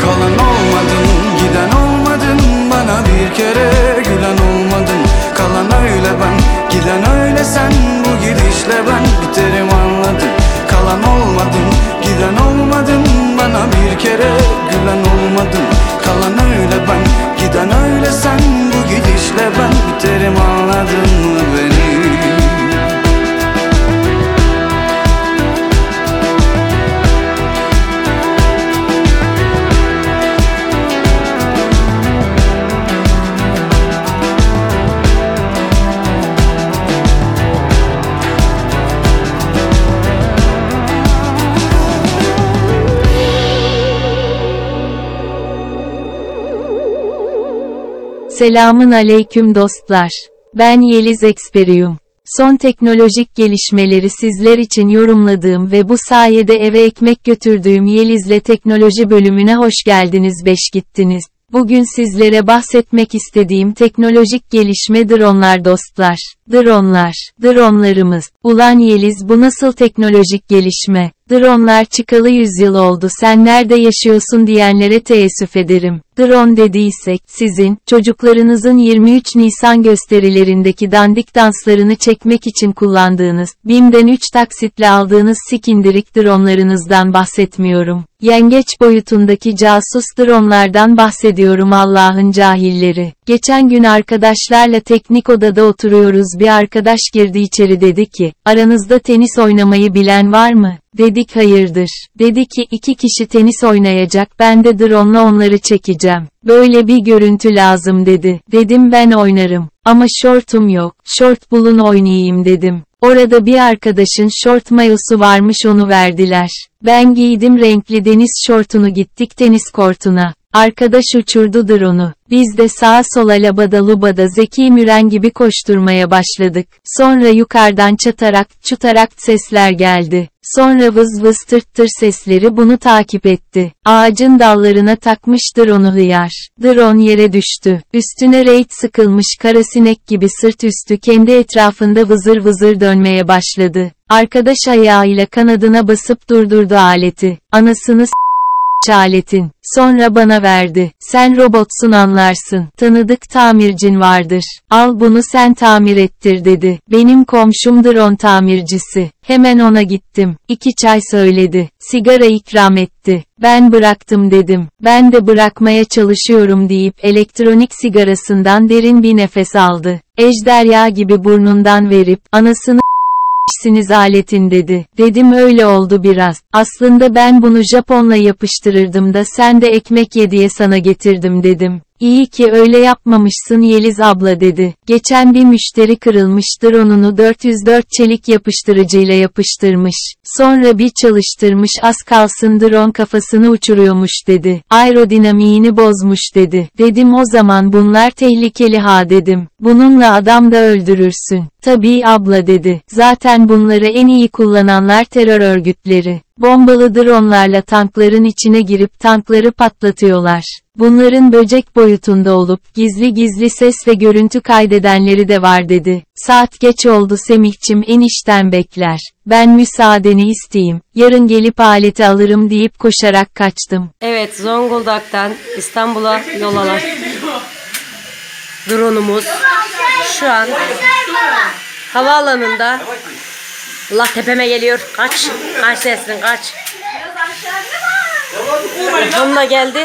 Kalan olmadın, giden olmadın, bana bir kere gülen olmadın. Kalan öyle ben, giden öyle sen, bu gidişle ben biterim anladın. Kalan olmadın, giden olmadın, bana bir kere gülen olmadın. Kalan öyle ben, giden öyle sen, bu gidişle ben biterim anladın mı beni? Selamın aleyküm dostlar. Ben Yeliz Experium. Son teknolojik gelişmeleri sizler için yorumladığım ve bu sayede eve ekmek götürdüğüm Yeliz'le teknoloji bölümüne hoş geldiniz beş gittiniz. Bugün sizlere bahsetmek istediğim teknolojik gelişme dronlar dostlar. Dronlar, dronlarımız. Ulan Yeliz, bu nasıl teknolojik gelişme? Dronlar çıkalı yüz yıl oldu, sen nerede yaşıyorsun diyenlere teessüf ederim. Drone dediysek, sizin, çocuklarınızın yirmi üç Nisan gösterilerindeki dandik danslarını çekmek için kullandığınız, BİM'den üç taksitle aldığınız sikindirik dronlarınızdan bahsetmiyorum. Yengeç boyutundaki casus dronlardan bahsediyorum, Allah'ın cahilleri. Geçen gün arkadaşlarla teknik odada oturuyoruz, bir arkadaş girdi içeri, dedi ki, aranızda tenis oynamayı bilen var mı? Dedik hayırdır. Dedi ki iki kişi tenis oynayacak, ben de drone'la onları çekeceğim. Böyle bir görüntü lazım dedi. Dedim ben oynarım. Ama şortum yok. Şort bulun oynayayım dedim. Orada bir arkadaşın şort mayosu varmış, onu verdiler. Ben giydim renkli deniz şortunu, gittik tenis kortuna. Arkadaş uçurdu drone'u. Biz de sağa sola labada lubada Zeki Müren gibi koşturmaya başladık. Sonra yukarıdan çatarakt çutarakt sesler geldi. Sonra vız vız tırt tır sesleri bunu takip etti. Ağacın dallarına takmış drone'u hıyar. Drone yere düştü. Üstüne raid sıkılmış karasinek gibi sırt üstü kendi etrafında vızır vızır dönmeye başladı. Arkadaş ayağıyla kanadına basıp durdurdu aleti. Anasını s*** aletin. Sonra bana verdi. Sen robotsun, anlarsın. Tanıdık tamircin vardır. Al bunu sen tamir ettir dedi. Benim komşum drone tamircisi. Hemen ona gittim. İki çay söyledi. Sigara ikram etti. Ben bıraktım dedim. Ben de bırakmaya çalışıyorum deyip elektronik sigarasından derin bir nefes aldı. Ejderha gibi burnundan verip, anasını siniz aletin dedi. Dedim öyle oldu biraz. Aslında ben bunu Japon'la yapıştırırdım da sen de ekmek ye diye sana getirdim dedim. İyi ki öyle yapmamışsın Yeliz abla dedi. Geçen bir müşteri kırılmış drone'unu dört yüz dört çelik yapıştırıcıyla yapıştırmış. Sonra bir çalıştırmış, az kalsın drone kafasını uçuruyormuş dedi. Aerodinamiğini bozmuş dedi. Dedim o zaman bunlar tehlikeli ha dedim. Bununla adam da öldürürsün. Tabii abla dedi. Zaten bunları en iyi kullananlar terör örgütleri. Bombalı dronlarla tankların içine girip tankları patlatıyorlar. Bunların böcek boyutunda olup gizli gizli ses ve görüntü kaydedenleri de var dedi. Saat geç oldu Semihçim, enişten bekler. Ben müsaadeni isteyeyim. Yarın gelip aleti alırım deyip koşarak kaçtım. Evet, Zonguldak'tan İstanbul'a yol alan drone'umuz şu an havaalanında. Allah tepeme geliyor. Kaç. Kaç sessin kaç. Onunla geldi.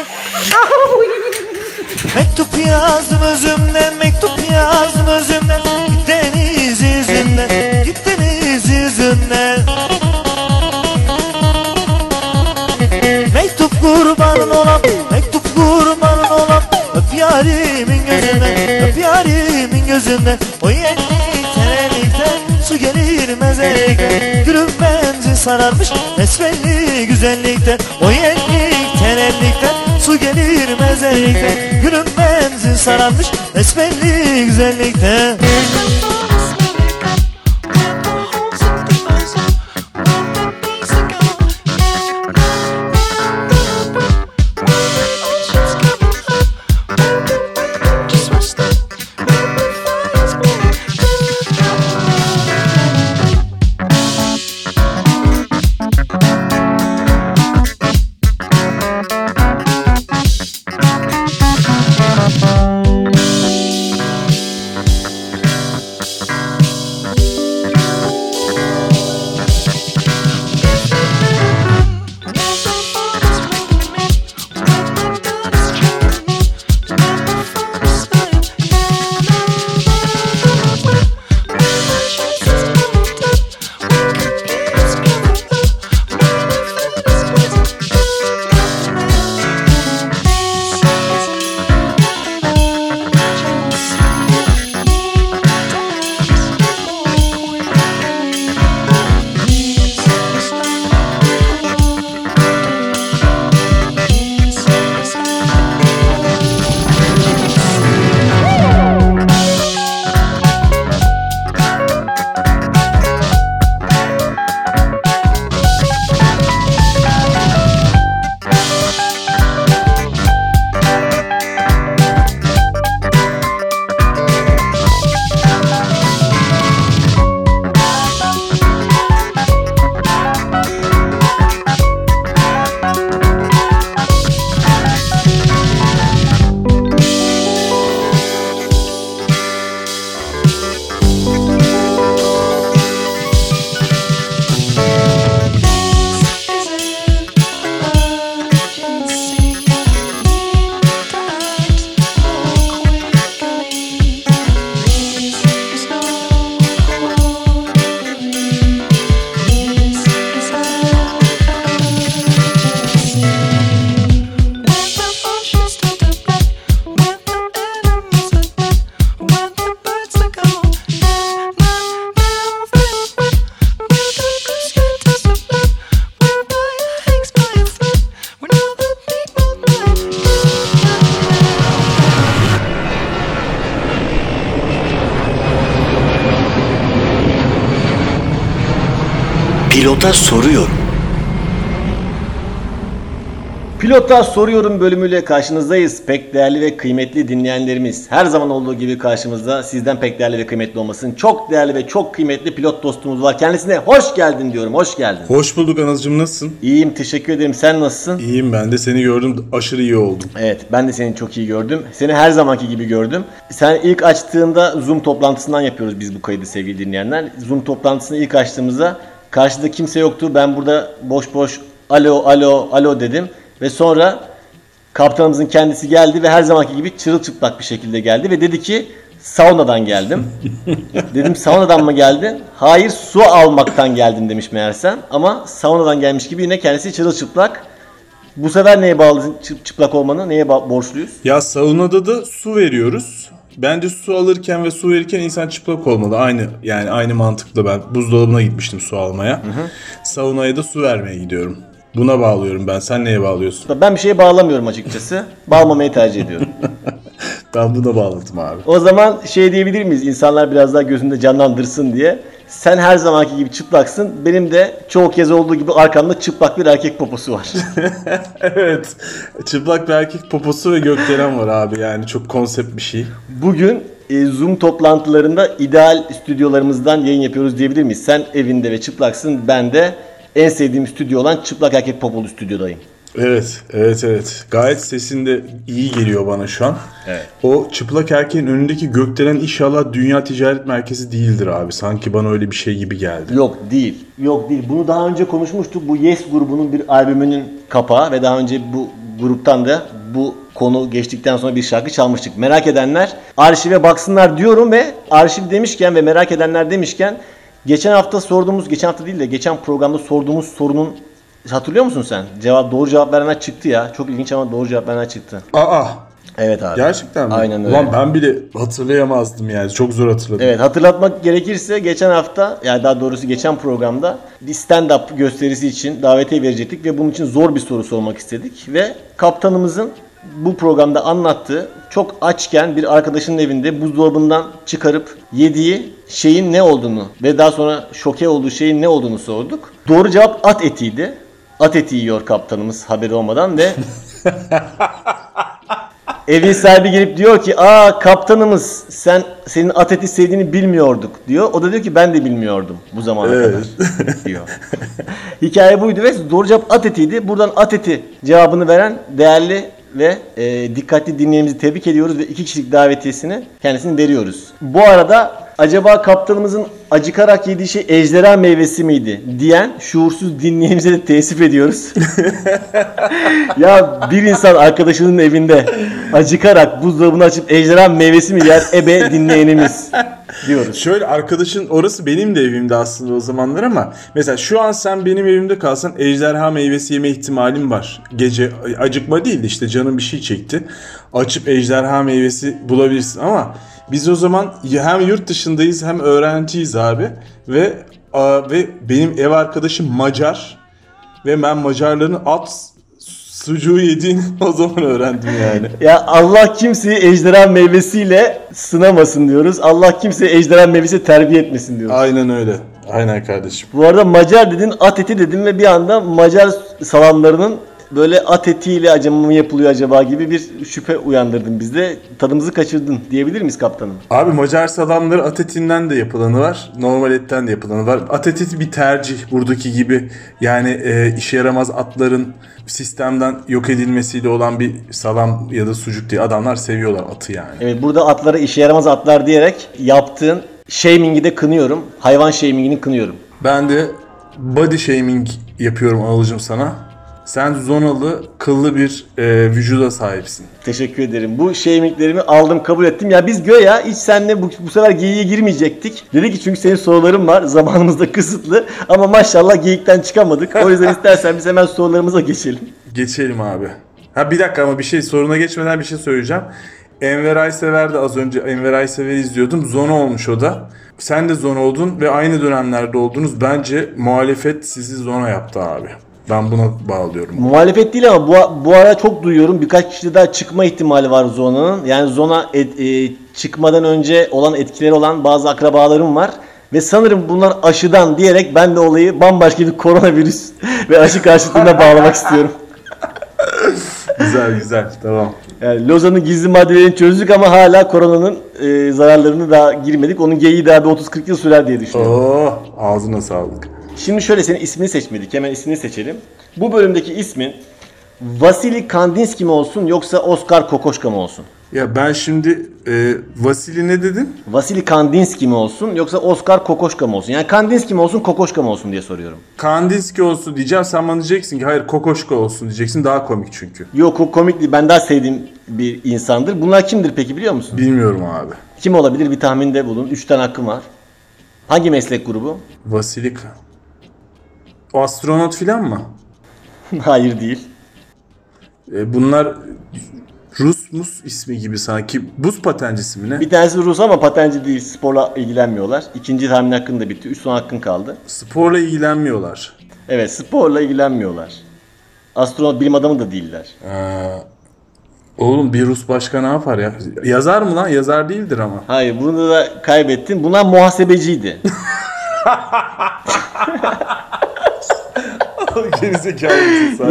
Mektup yazdım özümden, mektup yazdım özümden, deniz yüzünden, git deniz yüzünden. Mektup kurbanın olan, mektup kurbanın olan, öp yarimin gözünden, öp yarimin gözünden. O yeni terlikten su gelir mezeyken, gülüm benzi sararmış esmerli güzellikten. O yeni terlikten su gelir mezeyken, gülüm benzi sararmış esmerli güzellikten. Pilota soruyorum. Pilota soruyorum bölümüyle karşınızdayız. Pek değerli ve kıymetli dinleyenlerimiz. Her zaman olduğu gibi karşımızda sizden pek değerli ve kıymetli olmasın. Çok değerli ve çok kıymetli pilot dostumuz var. Kendisine hoş geldin diyorum. Hoş geldin. Hoş bulduk Anıl'cığım, nasılsın? İyiyim, teşekkür ederim. Sen nasılsın? İyiyim, ben de seni gördüm. Aşırı iyi oldum. Evet, ben de seni çok iyi gördüm. Seni her zamanki gibi gördüm. Sen ilk açtığında Zoom toplantısından yapıyoruz biz bu kaydı sevgili dinleyenler. Zoom toplantısını ilk açtığımızda karşıda kimse yoktu. Ben burada boş boş alo alo alo dedim. Ve sonra kaptanımızın kendisi geldi ve her zamanki gibi çırılçıplak bir şekilde geldi ve dedi ki saunadan geldim. Dedim saunadan mı geldin? Hayır, su almaktan geldim demiş meğersem, ama saunadan gelmiş gibi yine kendisi çırılçıplak. Bu sefer neye bağlı çıplak olmanı? Neye borçluyuz? Ya saunada da su veriyoruz. Bence su alırken ve su verirken insan çıplak olmalı. Aynı yani aynı mantıkla ben buzdolabına gitmiştim su almaya. Hı hı. Saunaya da su vermeye gidiyorum. Buna bağlıyorum ben. Sen neye bağlıyorsun? Ben bir şeye bağlamıyorum açıkçası. Bağlamayı tercih ediyorum. Ben buna bağladım abi. O zaman şey diyebilir miyiz? İnsanlar biraz daha gözünde canlandırsın diye. Sen her zamanki gibi çıplaksın. Benim de çoğu kez olduğu gibi arkamda çıplak bir erkek poposu var. Evet. Çıplak bir erkek poposu ve gökdelen var abi. Yani çok konsept bir şey. Bugün Zoom toplantılarında ideal stüdyolarımızdan yayın yapıyoruz diyebilir miyiz? Sen evinde ve çıplaksın. Ben de en sevdiğim stüdyo olan çıplak erkek popolu stüdyodayım. Evet, evet, evet. Gayet sesin de iyi geliyor bana şu an. Evet. O çıplak erkeğin önündeki gökdelen inşallah Dünya Ticaret Merkezi değildir abi. Sanki bana öyle bir şey gibi geldi. Yok değil, yok değil. Bunu daha önce konuşmuştuk. Bu Yes grubunun bir albümünün kapağı ve daha önce bu gruptan da bu konu geçtikten sonra bir şarkı çalmıştık. Merak edenler arşive baksınlar diyorum ve arşiv demişken ve merak edenler demişken geçen hafta sorduğumuz, geçen hafta değil de geçen programda sorduğumuz sorunun, hatırlıyor musun sen? Cevap, doğru cevap verenler çıktı ya. Çok ilginç ama doğru cevap verenler çıktı. Aa! Evet abi. Gerçekten mi? Aynen öyle. Ulan ben bile hatırlayamazdım yani. Çok zor hatırladım. Evet, hatırlatmak gerekirse geçen hafta, yani daha doğrusu geçen programda bir stand-up gösterisi için davetiye verecektik ve bunun için zor bir soru sormak istedik. Ve kaptanımızın bu programda anlattığı, çok açken bir arkadaşının evinde buzdolabından çıkarıp yediği şeyin ne olduğunu ve daha sonra şoke olduğu şeyin ne olduğunu sorduk. Doğru cevap at etiydi. At eti yiyor kaptanımız haberi olmadan ve evin sahibi gelip diyor ki aa kaptanımız sen senin at eti sevdiğini bilmiyorduk diyor. O da diyor ki ben de bilmiyordum bu zamana evet. kadar diyor. Hikaye buydu ve doğru cevap at etiydi. Buradan at eti cevabını veren değerli ve e, dikkatli dinleyicimizi tebrik ediyoruz ve iki kişilik davetiyesini kendisine veriyoruz. Bu arada acaba kaptanımızın acıkarak yediği şey ejderha meyvesi miydi diyen şuursuz dinleyicimize de teessüf ediyoruz. Ya bir insan arkadaşının evinde acıkarak buzdolabını açıp ejderha meyvesi mi yer ebe dinleyenimiz diyoruz. Şöyle arkadaşın orası benim de evimde aslında o zamanlar ama mesela şu an sen benim evimde kalsan ejderha meyvesi yeme ihtimalim var. Gece acıkma değildi işte canım bir şey çekti. Açıp ejderha meyvesi bulabilirsin ama biz o zaman hem yurt dışındayız hem öğrenciyiz abi ve a, ve benim ev arkadaşım Macar ve ben Macarların at sucuğu yediğini o zaman öğrendim yani. Ya Allah kimseyi ejderha meyvesiyle sınamasın diyoruz. Allah kimseyi ejderha meyvesiyle terbiye etmesin diyoruz. Aynen öyle. Aynen kardeşim. Bu arada Macar dedin, at eti dedin ve bir anda Macar salamlarının böyle at etiyle acaba mı yapılıyor acaba gibi bir şüphe uyandırdın bizde. Tadımızı kaçırdın diyebilir miyiz kaptanım? Abi Macar salamları at etinden de yapılanı var. Normal etten de yapılanı var. At eti bir tercih buradaki gibi. Yani e, işe yaramaz atların sistemden yok edilmesiyle olan bir salam ya da sucuk diye adamlar seviyorlar atı yani. Evet, burada atlara işe yaramaz atlar diyerek yaptığın shaming'i de kınıyorum. Hayvan shaming'ini kınıyorum. Ben de body shaming yapıyorum Anıl'cığım sana. Sen zonalı, kıllı bir e, vücuda sahipsin. Teşekkür ederim. Bu şeymiklerimi aldım, kabul ettim. Ya biz göya hiç seninle bu, bu sefer geyiğe girmeyecektik. Dedi ki çünkü senin soruların var. Zamanımız da kısıtlı. Ama maşallah geyikten çıkamadık. O yüzden istersen biz hemen sorularımıza geçelim. Geçelim abi. Ha bir dakika ama bir şey, soruna geçmeden bir şey söyleyeceğim. Enver Aysever'de az önce Enver Aysever'i izliyordum. Zona olmuş o da. Sen de zona oldun ve aynı dönemlerde oldunuz. Bence muhalefet sizi zona yaptı abi. Ben buna bağlıyorum. Muhalefet değil ama bu, bu ara çok duyuyorum. Birkaç kişide daha çıkma ihtimali var zonanın. Yani zona et, e, çıkmadan önce olan etkileri olan bazı akrabalarım var. Ve sanırım bunlar aşıdan diyerek ben de olayı bambaşka bir koronavirüs ve aşı karşıtlığına bağlamak istiyorum. Güzel güzel, tamam. Yani Lozan'ın gizli maddelerini çözdük ama hala koronanın e, zararlarını daha girmedik. Onun geyiği daha bir otuz kırk yıl sürer diye düşünüyorum. Oh, ağzına sağlık. Şimdi şöyle, senin ismini seçmedik. Hemen ismini seçelim. Bu bölümdeki ismin Vasili Kandinski mi olsun yoksa Oscar Kokoschka mı olsun? Ya ben şimdi e, Vasili ne dedin? Vasili Kandinski mi olsun yoksa Oscar Kokoschka mı olsun? Yani Kandinski mi olsun Kokoschka mı olsun diye soruyorum. Kandinski olsun diyeceğim, sen bana diyeceksin ki hayır Kokoschka olsun diyeceksin, daha komik çünkü. Yok komik değil, ben daha sevdiğim bir insandır. Bunlar kimdir peki biliyor musun? Bilmiyorum abi. Kim olabilir, bir tahminde bulun. Üç tane hakkım var. Hangi meslek grubu? Vasili K... O astronot filan mı? Hayır değil. E, bunlar... Rus mus ismi gibi sanki. Buz patencisi mi ne? Bir tanesi Rus ama patenci değil. Sporla ilgilenmiyorlar. İkinci tahmin hakkın da bitti. Üç son hakkın kaldı. Sporla ilgilenmiyorlar. Evet, sporla ilgilenmiyorlar. Astronot, bilim adamı da değiller. Ee, oğlum bir Rus başka ne yapar ya? Yazar mı lan? Yazar değildir ama. Hayır, bunu da kaybettin. Bunlar muhasebeciydi.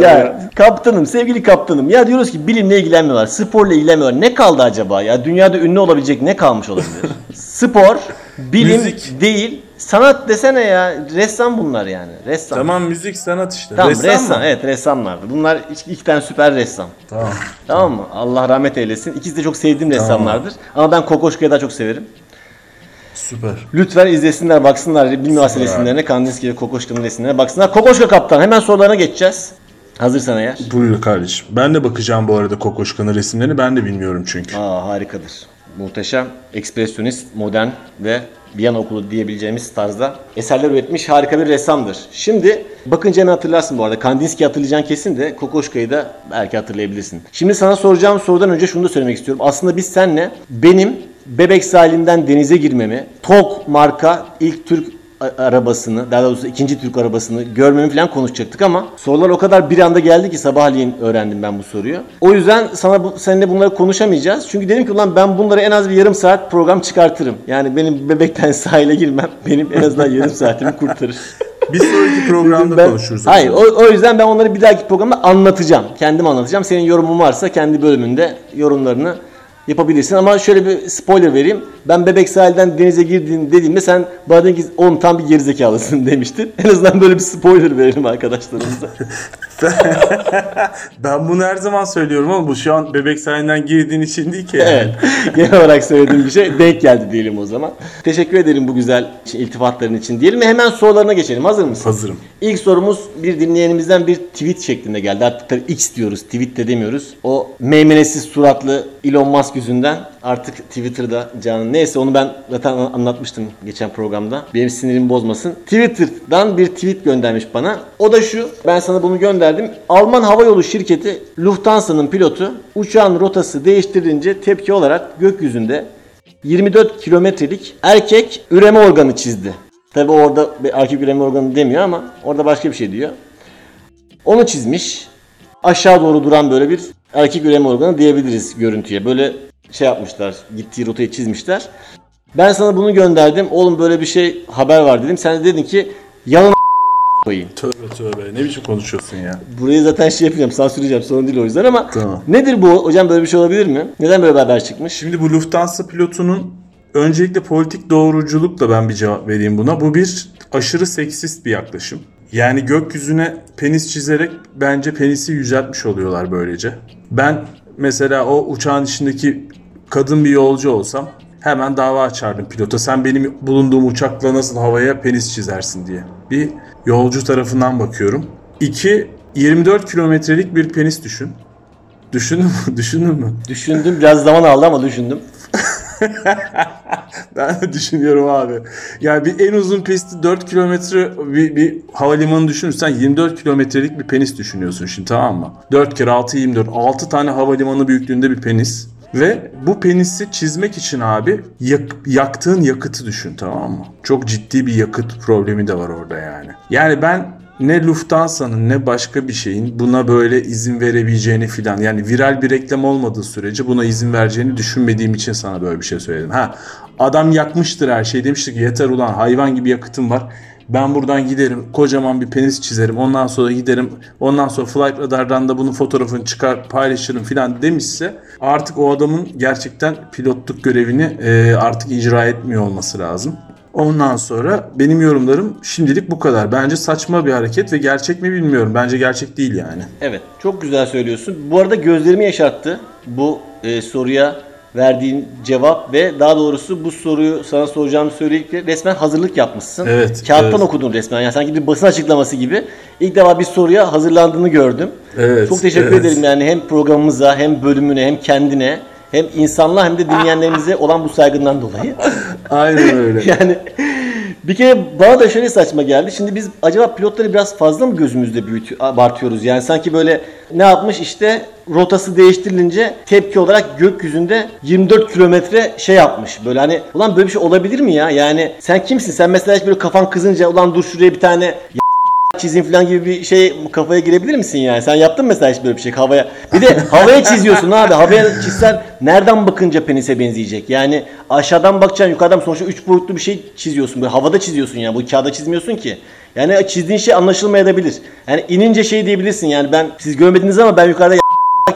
Ya, ya kaptanım, sevgili kaptanım, ya diyoruz ki bilimle ilgilenmiyorlar, sporla ilgilenmiyorlar, ne kaldı acaba ya, dünyada ünlü olabilecek ne kalmış olabilir? Spor, bilim, müzik değil, sanat desene ya, ressam bunlar yani, ressam. Tamam, müzik, sanat işte. Tamam, ressam, ressam evet, ressamlardı bunlar, iki, iki tane süper ressam. Tamam. Tamam mı? Allah rahmet eylesin, ikisi de çok sevdiğim tamam. ressamlardır ama ben Kokoşka'yı daha çok severim. Süper. Lütfen izlesinler, baksınlar. Bilmiyorum resimlerine, Kandinski ve Kokoşka'nın resimlerine baksınlar. Kokoschka kaptan, hemen sorularına geçeceğiz. Hazırsan eğer. Buyur kardeşim. Ben de bakacağım bu arada Kokoşka'nın resimlerini. Ben de bilmiyorum çünkü. Aa, harikadır. Muhteşem, ekspresyonist, modern ve Viyana okulu diyebileceğimiz tarzda eserler üretmiş harika bir ressamdır. Şimdi bakınca hemen hatırlarsın bu arada. Kandinski hatırlayacaksın kesin de Kokoşka'yı da belki hatırlayabilirsin. Şimdi sana soracağım sorudan önce şunu da söylemek istiyorum. Aslında biz seninle benim Bebek sahilinden denize girmemi, Tok marka ilk Türk arabasını, daha doğrusu ikinci Türk arabasını görmemi falan konuşacaktık ama sorular o kadar bir anda geldi ki sabahleyin öğrendim ben bu soruyu. O yüzden sana bu, seninle bunları konuşamayacağız. Çünkü dedim ki ulan ben bunları en az bir yarım saat program çıkartırım. Yani benim Bebek'ten sahile girmem benim en azından yarım saatimi kurtarır. Bir sonraki programda ben, konuşuruz. Hayır, o, o yüzden ben onları bir dahaki programda anlatacağım. Kendim anlatacağım. Senin yorumun varsa kendi bölümünde yorumlarını yapabilirsin ama şöyle bir spoiler vereyim. Ben Bebek sahilden denize girdiğim dediğimde sen bana dedin ki on tam bir gerizekalısın demiştin. En azından böyle bir spoiler verelim arkadaşlarımıza. Ben bunu her zaman söylüyorum ama bu şu an Bebek sahilden girdiğin için değil ki. Yani. Evet. Genel olarak söylediğim bir şey denk geldi diyelim o zaman. Teşekkür ederim bu güzel iltifatların için diyelim ve hemen sorularına geçelim. Hazır mısın? Hazırım. İlk sorumuz bir dinleyenimizden bir tweet şeklinde geldi. Artık tabii X diyoruz, tweet de demiyoruz. O meymenesiz suratlı Elon Musk yüzünden artık Twitter'da canım neyse onu ben zaten anlatmıştım geçen programda. Benim sinirimi bozmasın. Twitter'dan bir tweet göndermiş bana. O da şu. Ben sana bunu gönderdim. Alman havayolu şirketi Lufthansa'nın pilotu uçağın rotası değiştirilince tepki olarak gökyüzünde yirmi dört kilometrelik erkek üreme organı çizdi. Tabi orada erkek üreme organı demiyor ama orada başka bir şey diyor. Onu çizmiş. Aşağı doğru duran böyle bir erkek üreme organı diyebiliriz görüntüye. Böyle şey yapmışlar, gittiği rotayı çizmişler. Ben sana bunu gönderdim. Oğlum böyle bir şey haber var dedim. Sen de dedin ki yalan koyayım. Tövbe tövbe. Ne biçim konuşuyorsun ya? Burayı zaten şey yapacağım, sansürleyeceğim. Sorun değil o yüzden ama tamam. Nedir bu? Hocam böyle bir şey olabilir mi? Neden böyle bir haber çıkmış? Şimdi bu Lufthansa pilotunun öncelikle politik doğruculukla ben bir cevap vereyim buna. Bu bir aşırı seksist bir yaklaşım. Yani gökyüzüne penis çizerek bence penisi yüceltmiş oluyorlar böylece. Ben mesela o uçağın içindeki kadın bir yolcu olsam hemen dava açardım pilota. Sen benim bulunduğum uçakla nasıl havaya penis çizersin diye. Bir yolcu tarafından bakıyorum. İki, yirmi dört kilometrelik bir penis düşün. Düşündün mü? Düşündün mü? Düşündüm. Biraz zaman aldı ama düşündüm. Ben de düşünüyorum abi. Yani bir en uzun pisti dört kilometre bir, bir havalimanı düşünürsen yirmi dört kilometrelik bir penis düşünüyorsun şimdi, tamam mı? dört kere altı yirmi dört. altı tane havalimanı büyüklüğünde bir penis. Ve bu penisi çizmek için abi yak, yaktığın yakıtı düşün, tamam mı? Çok ciddi bir yakıt problemi de var orada yani. Yani ben ne Lufthansa'nın ne başka bir şeyin buna böyle izin verebileceğini filan, yani viral bir reklam olmadığı sürece buna izin vereceğini düşünmediğim için sana böyle bir şey söyledim. Ha Adam yakmıştır her şeyi, demiştir ki yeter ulan, hayvan gibi yakıtım var. Ben buradan giderim, kocaman bir penis çizerim, ondan sonra giderim, ondan sonra Flight Radar'dan da bunun fotoğrafını çıkar paylaşırım filan demişse artık o adamın gerçekten pilotluk görevini e, artık icra etmiyor olması lazım. Ondan sonra benim yorumlarım şimdilik bu kadar. Bence saçma bir hareket ve gerçek mi bilmiyorum. Bence gerçek değil yani. Evet, çok güzel söylüyorsun. Bu arada gözlerimi yaşarttı bu e, soruya verdiğin cevap ve daha doğrusu bu soruyu sana soracağımı söyleyip resmen hazırlık yapmışsın. Evet. Kağıttan evet. okudun resmen. Yani sanki bir basın açıklaması gibi. İlk defa bir soruya hazırlandığını gördüm. Evet. Çok teşekkür evet. ederim yani hem programımıza hem bölümüne hem kendine. Hem insanlığa hem de dinleyenlerimize olan bu saygından dolayı. Aynen öyle. Yani bir kere bana da şöyle saçma geldi. Şimdi biz acaba pilotları biraz fazla mı gözümüzde büyütü- abartıyoruz? Yani sanki böyle ne yapmış işte rotası değiştirilince tepki olarak gökyüzünde yirmi dört kilometre şey yapmış. Böyle hani ulan böyle bir şey olabilir mi ya? Yani sen kimsin? Sen mesela hiç böyle kafan kızınca ulan dur şuraya bir tane... çizim falan gibi bir şey kafaya girebilir misin yani? Sen yaptın mesela hiç böyle bir şey havaya. Bir de havaya çiziyorsun abi. Havaya çizsen nereden bakınca penise benzeyecek? Yani aşağıdan bakacaksın, yukarıdan sonuçta üç boyutlu bir şey çiziyorsun. Böyle havada çiziyorsun yani. Bu kağıda çizmiyorsun ki. Yani çizdiğin şey anlaşılmayabilir. Yani inince şey diyebilirsin yani ben siz görmediniz ama ben yukarıda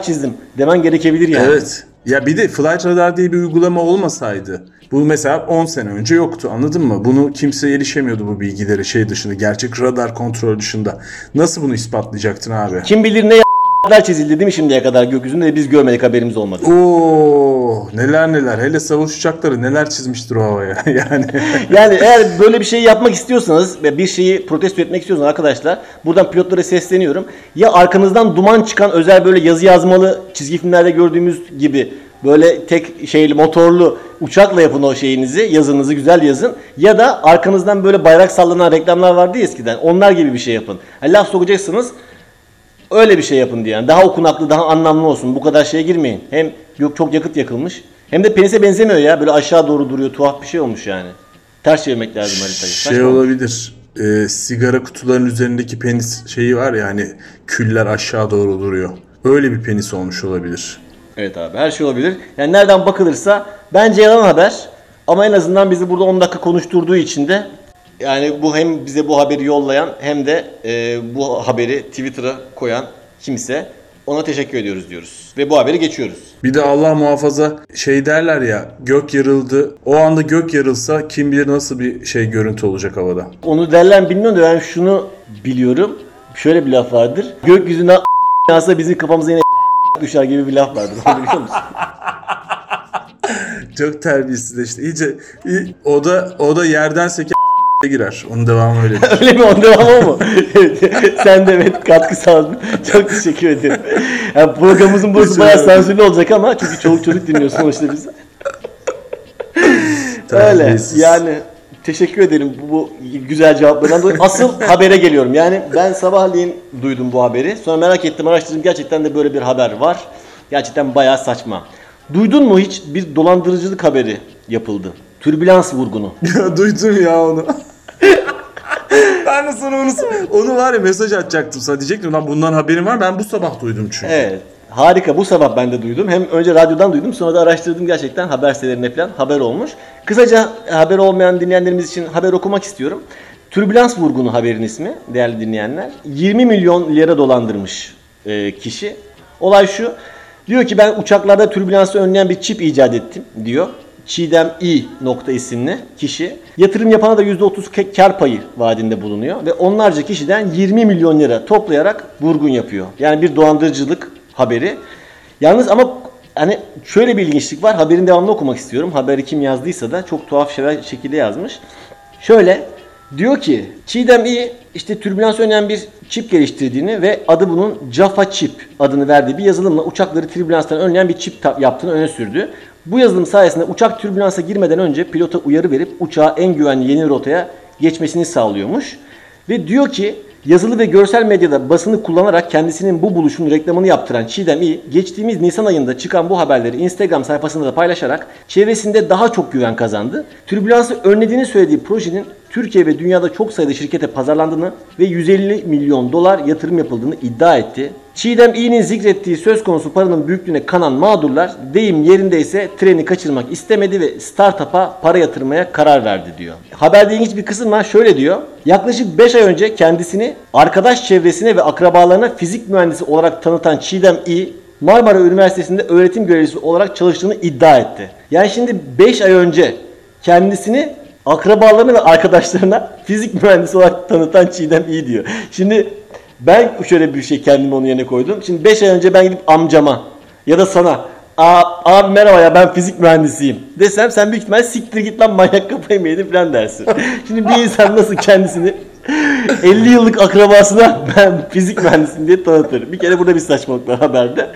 çizdim demen gerekebilir yani. Evet. Ya bir de Flight Radar diye bir uygulama olmasaydı bu mesela on sene önce yoktu, anladın mı? Bunu kimse erişemiyordu bu bilgileri şey dışında, gerçek radar kontrol dışında. Nasıl bunu ispatlayacaktın abi? Kim bilir ne y***lar çizildi değil mi şimdiye kadar gökyüzünde, biz görmedik, haberimiz olmadı. Oo, neler neler, hele savaş uçakları neler çizmiştir o havaya yani. Yani eğer böyle bir şey yapmak istiyorsanız, bir şeyi protesto etmek istiyorsanız arkadaşlar buradan pilotlara sesleniyorum. Ya arkanızdan duman çıkan özel böyle yazı yazmalı çizgi filmlerde gördüğümüz gibi böyle tek şeyli motorlu uçakla yapın o şeyinizi, yazınızı güzel yazın. Ya da arkanızdan böyle bayrak sallanan reklamlar vardı ya eskiden, onlar gibi bir şey yapın. Yani laf sokacaksınız, öyle bir şey yapın diye. Yani daha okunaklı, daha anlamlı olsun. Bu kadar şeye girmeyin. Hem çok yakıt yakılmış hem de penise benzemiyor ya. Böyle aşağı doğru duruyor, tuhaf bir şey olmuş yani. Ters çevirmek lazım haritayı. Şey Saçma olabilir. E, sigara kutularının üzerindeki penis şeyi var ya hani, küller aşağı doğru duruyor. Öyle bir penis olmuş olabilir. Evet abi, her şey olabilir. Yani nereden bakılırsa bence yalan haber. Ama en azından bizi burada on dakika konuşturduğu için de yani bu hem bize bu haberi yollayan hem de e, bu haberi Twitter'a koyan kimse, ona teşekkür ediyoruz diyoruz. Ve bu haberi geçiyoruz. Bir de Allah muhafaza şey derler ya, gök yarıldı. O anda gök yarılsa kim bilir nasıl bir şey görüntü olacak havada. Onu derler bilmiyorum da ben şunu biliyorum. Şöyle bir laf vardır. Gökyüzüne a***** bizim kafamıza yine düşer gibi bir laf vardı. Onu biliyor musun? Çok terbiyesizleşti. İyice iyi. o da o da yerden seke girer. Onun devamı öyle. Öyle mi? Onun devamı mı? Sen de evet katkı sağladın. Çok teşekkür ederim. Yani programımızın burası bayağı sansürlü olacak ama çünkü çoluk çocuk dinliyor sonuçta bizi. Öyle. Yani teşekkür ederim bu, bu güzel cevaplardan dolayı. Asıl habere geliyorum. Yani ben sabahleyin duydum bu haberi. Sonra merak ettim, araştırdım. Gerçekten de böyle bir haber var. Gerçekten bayağı saçma. Duydun mu hiç bir dolandırıcılık haberi yapıldı? Türbülans vurgunu. Ya duydum ya onu. Ben de sana onu, onu var ya mesaj atacaktım sana. Diyecektim lan bundan haberin var. Ben bu sabah duydum çünkü. Evet. Harika, bu sabah ben de duydum. Hem önce radyodan duydum, sonra da araştırdım, gerçekten haber sitelerinde falan haber olmuş. Kısaca haber olmayan dinleyenlerimiz için haber okumak istiyorum. Türbülans vurgunu haberin ismi değerli dinleyenler. yirmi milyon lira dolandırmış e, kişi. Olay şu. Diyor ki ben uçaklarda türbülansı önleyen bir çip icat ettim diyor. Çiğdem İ. isimli kişi. Yatırım yapana da yüzde otuz kar payı vaadinde bulunuyor. Ve onlarca kişiden yirmi milyon lira toplayarak vurgun yapıyor. Yani bir dolandırıcılık haberi. Yalnız ama hani şöyle bir ilginçlik var. Haberin devamını okumak istiyorum. Haberi kim yazdıysa da çok tuhaf şeyler şekilde yazmış. Şöyle diyor ki Çiğdem İ. işte türbülans önleyen bir çip geliştirdiğini ve adı bunun Jafa Çip adını verdiği bir yazılımla uçakları türbülanstan önleyen bir çip ta- yaptığını öne sürdü. Bu yazılım sayesinde uçak türbülansa girmeden önce pilota uyarı verip uçağa en güvenli yeni rotaya geçmesini sağlıyormuş. Ve diyor ki yazılı ve görsel medyada basını kullanarak kendisinin bu buluşun reklamını yaptıran Çiğdem İ, geçtiğimiz Nisan ayında çıkan bu haberleri Instagram sayfasında da paylaşarak çevresinde daha çok güven kazandı. Türbülansı önlediğini söylediği projenin Türkiye ve dünyada çok sayıda şirkete pazarlandığını ve yüz elli milyon dolar yatırım yapıldığını iddia etti. Çiğdem İ'nin zikrettiği söz konusu paranın büyüklüğüne kanan mağdurlar deyim yerindeyse treni kaçırmak istemedi ve startup'a para yatırmaya karar verdi diyor. Haberde ilginç bir kısım var, şöyle diyor. Yaklaşık beş ay önce kendisini arkadaş çevresine ve akrabalarına fizik mühendisi olarak tanıtan Çiğdem İ, Marmara Üniversitesi'nde öğretim görevlisi olarak çalıştığını iddia etti. Yani şimdi beş ay önce kendisini akrabalarına ve arkadaşlarına fizik mühendisi olarak tanıtan Çiğdem İ diyor. Şimdi ben şöyle bir şey kendimi onun yerine koydum. Şimdi beş ay önce ben gidip amcama ya da sana abi merhaba ya ben fizik mühendisiyim desem sen büyük ihtimalle siktir git lan manyak kafayı mı yedin falan dersin. Şimdi bir insan nasıl kendisini elli yıllık akrabasına ben fizik mühendisiyim diye tanıtır. Bir kere burada bir saçmalık var haberde.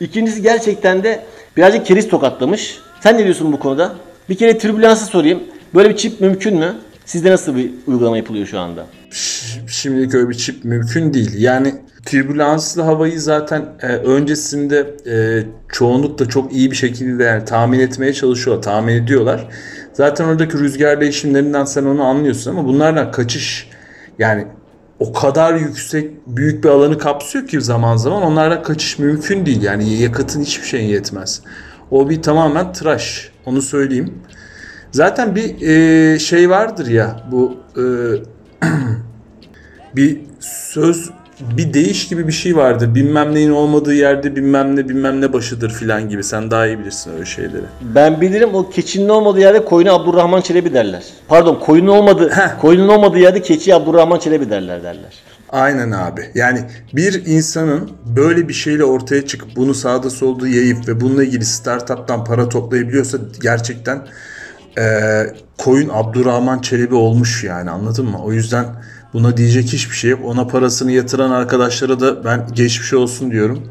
İkincisi gerçekten de birazcık keriz tokatlamış. Sen ne diyorsun bu konuda? Bir kere türbülansı sorayım. Böyle bir çip mümkün mü? Sizde nasıl bir uygulama yapılıyor şu anda? Şimdilik öyle bir çip mümkün değil. Yani türbülanslı havayı zaten e, öncesinde e, çoğunlukla çok iyi bir şekilde yani, tahmin etmeye çalışıyorlar, tahmin ediyorlar. Zaten oradaki rüzgar değişimlerinden sen onu anlıyorsun ama bunlardan kaçış yani o kadar yüksek büyük bir alanı kapsıyor ki zaman zaman onlardan kaçış mümkün değil. Yani yakıtın hiçbir şeye yetmez. O bir tamamen tıraş. Onu söyleyeyim. Zaten bir e, şey vardır ya bu e, bir söz bir deyiş gibi bir şey vardır. Bilmem neyin olmadığı yerde bilmem ne bilmem ne başıdır filan gibi. Sen daha iyi bilirsin öyle şeyleri. Ben bilirim, o keçinin olmadığı yerde koyuna Abdurrahman Çelebi derler. Pardon koyunun olmadığı, koyunun olmadığı yerde keçiye Abdurrahman Çelebi derler derler. Aynen abi. Yani bir insanın böyle bir şeyle ortaya çıkıp bunu sağda solda yayıp ve bununla ilgili startup'tan para toplayabiliyorsa gerçekten Ee, koyun Abdurrahman Çelebi olmuş yani, anladın mı? O yüzden buna diyecek hiçbir şey yok. Ona parasını yatıran arkadaşlara da ben geçmiş olsun diyorum.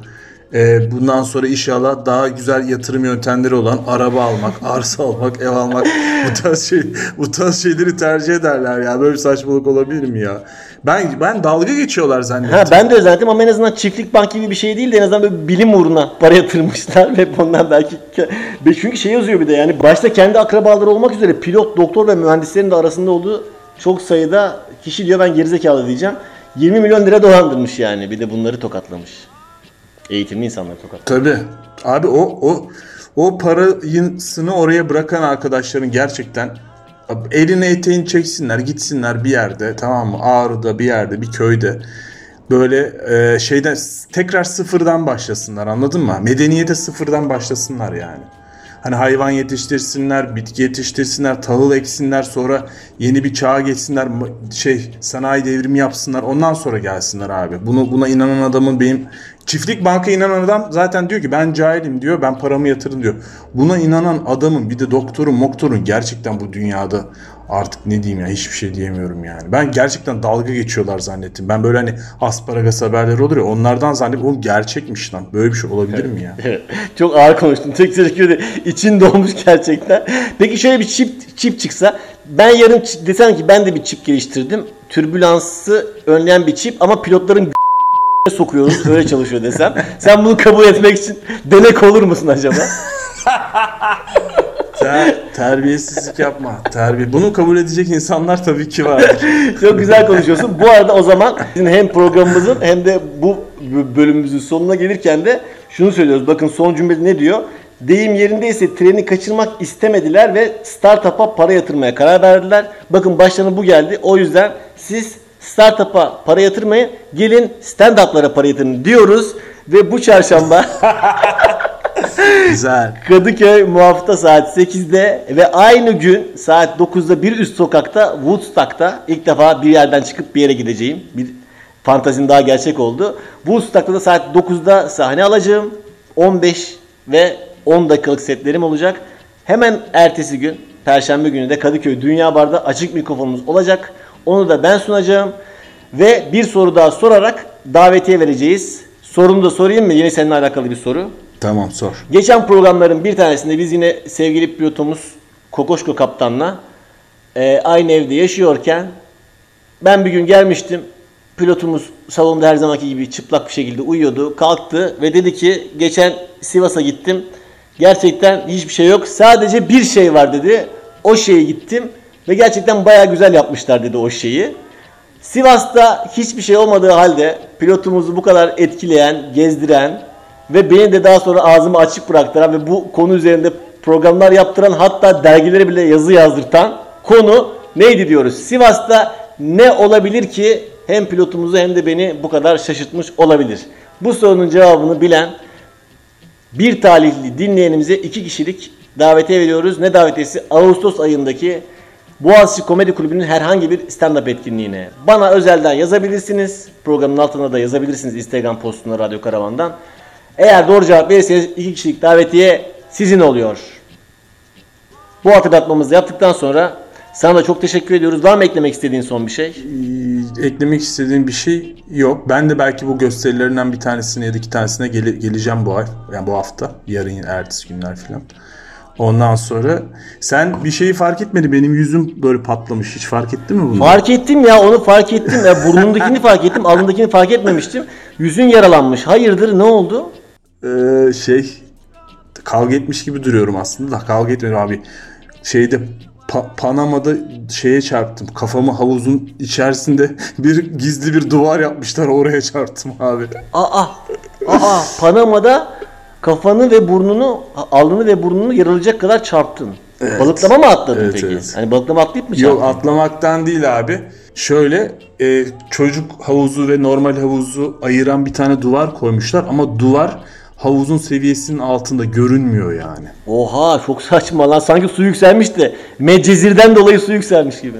Ee, bundan sonra inşallah daha güzel yatırım yöntemleri olan araba almak, arsa almak, ev almak bu tarz şey, bu tarz şeyleri tercih ederler ya. Böyle bir saçmalık olabilir mi ya? Ben ben dalga geçiyorlar zannettim. Ha, ben de zannettim ama en azından çiftlik bank gibi bir şey değil de en azından böyle bilim uğruna para yatırmışlar ve ondan belki çünkü şey yazıyor bir de yani başta kendi akrabaları olmak üzere pilot, doktor ve mühendislerin de arasında olduğu çok sayıda kişi diyor ben gerizekalı diyeceğim. yirmi milyon lira dolandırmış yani, bir de bunları tokatlamış. Eğitimli insanlar tokat. Tabii. Abi o o o parasını oraya bırakan arkadaşların gerçekten elini eteğini çeksinler, gitsinler bir yerde, tamam mı? Ağrı'da bir yerde, bir köyde böyle e, şeyden tekrar sıfırdan başlasınlar, anladın mı? Medeniyete sıfırdan başlasınlar yani. Hani hayvan yetiştirsinler, bitki yetiştirsinler, tahıl eksinler, sonra yeni bir çağa geçsinler, şey sanayi devrimi yapsınlar, ondan sonra gelsinler abi. Bunu buna inanan adamın benim çiftlik banka inanan adam zaten diyor ki ben cahilim diyor, ben paramı yatırdım diyor. Buna inanan adamın bir de doktorun, moktorun gerçekten bu dünyada artık ne diyeyim ya, hiçbir şey diyemiyorum yani. Ben gerçekten dalga geçiyorlar zannettim. Ben böyle hani asparagas haberleri olur ya onlardan zannettim. Oğlum gerçekmiş lan. Böyle bir şey olabilir mi ya? Çok ağır konuştum. Tek teşekkür ederim. İçin dolmuş gerçekten. Peki şöyle bir çip çip çıksa ben yarın desem ki ben de bir çip geliştirdim. Türbülansı önleyen bir çip ama pilotların sokuyoruz öyle çalışıyor desem. Sen bunu kabul etmek için denek olur musun acaba? Ter, terbiyesizlik yapma. Terbiye. Bunu kabul edecek insanlar tabii ki var. Çok güzel konuşuyorsun. Bu arada o zaman hem programımızın hem de bu bölümümüzün sonuna gelirken de şunu söylüyoruz. Bakın son cümlede ne diyor? Deyim yerindeyse treni kaçırmak istemediler ve startup'a para yatırmaya karar verdiler. Bakın başlarına bu geldi. O yüzden siz startup'a para yatırmayın. Gelin stand-up'lara para yatırın diyoruz. Ve bu çarşamba... Güzel. Kadıköy Muhafta saat sekizde ve aynı gün saat dokuzda bir üst sokakta Woodstock'ta ilk defa bir yerden çıkıp bir yere gideceğim. Bir fantazim daha gerçek oldu. Woodstock'ta da saat dokuzda sahne alacağım. on beş ve on dakikalık setlerim olacak. Hemen ertesi gün Perşembe günü de Kadıköy Dünya Bar'da açık mikrofonumuz olacak. Onu da ben sunacağım. Ve bir soru daha sorarak davetiye vereceğiz. Sorumu da sorayım mı? Yine seninle alakalı bir soru. Tamam sor. Geçen programların bir tanesinde biz yine sevgili pilotumuz Kokoschka kaptanla e, aynı evde yaşıyorken ben bir gün gelmiştim. Pilotumuz salonda her zamanki gibi çıplak bir şekilde uyuyordu. Kalktı ve dedi ki geçen Sivas'a gittim. Gerçekten hiçbir şey yok. Sadece bir şey var dedi. O şeye gittim ve gerçekten bayağı güzel yapmışlar dedi o şeyi. Sivas'ta hiçbir şey olmadığı halde pilotumuzu bu kadar etkileyen, gezdiren ve beni de daha sonra ağzımı açık bıraktıran ve bu konu üzerinde programlar yaptıran, hatta dergilere bile yazı yazdırtan konu neydi diyoruz. Sivas'ta ne olabilir ki hem pilotumuzu hem de beni bu kadar şaşırtmış olabilir? Bu sorunun cevabını bilen bir talihli dinleyenimize iki kişilik davetiye veriyoruz. Ne davetiyesi? Ağustos ayındaki Boğaziçi Komedi Kulübü'nün herhangi bir stand-up etkinliğine. Bana özelden yazabilirsiniz. Programın altına da yazabilirsiniz Instagram postuna Radyo Karavan'dan. Eğer doğru cevap verirseniz iki kişilik davetiye sizin oluyor. Bu hatırlatmamızı yaptıktan sonra sana da çok teşekkür ediyoruz. Var mı eklemek istediğin son bir şey? Ee, eklemek istediğim bir şey yok. Ben de belki bu gösterilerinden bir tanesine ya da iki tanesine gele- geleceğim bu ay. Yani bu hafta. Yarın, ertesi günler falan. Ondan sonra sen bir şeyi fark etmedin. Benim yüzüm böyle patlamış. Hiç fark ettin mi bunu? Fark ettim ya onu fark ettim. Ya, burnumdakini fark ettim. Alnımdakini fark etmemiştim. Yüzün yaralanmış. Hayırdır, ne oldu? Ee, şey... Kavga etmiş gibi duruyorum aslında da kavga etmedim abi. Şeyde pa- Panama'da şeye çarptım. Kafamı havuzun içerisinde bir gizli bir duvar yapmışlar, oraya çarptım abi. Aa, aa Panama'da kafanı ve burnunu, alnını ve burnunu yarılacak kadar çarptın. Evet. Balıklama mı atladın evet, peki? Evet. Hani balıklama atlayıp mı çarptın? Yok, atlamaktan değil abi. Şöyle e, çocuk havuzu ve normal havuzu ayıran bir tane duvar koymuşlar ama duvar havuzun seviyesinin altında görünmüyor yani. Oha, çok saçma lan. Sanki su yükselmiş de Medcezir'den dolayı su yükselmiş gibi.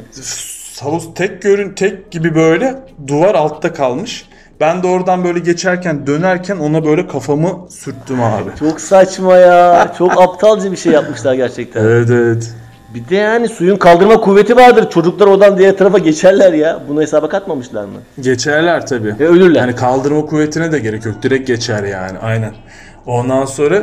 Havuz tek görün tek gibi böyle duvar altta kalmış. Ben de oradan böyle geçerken dönerken ona böyle kafamı sürttüm abi. Çok saçma ya. Çok aptalca bir şey yapmışlar gerçekten. Evet evet. Bir de yani suyun kaldırma kuvveti vardır. Çocuklar oradan diğer tarafa geçerler ya. Bunu hesaba katmamışlar mı? Geçerler tabii. E, ölürler. Yani kaldırma kuvvetine de gerek yok. Direkt geçer yani. Aynen. Ondan sonra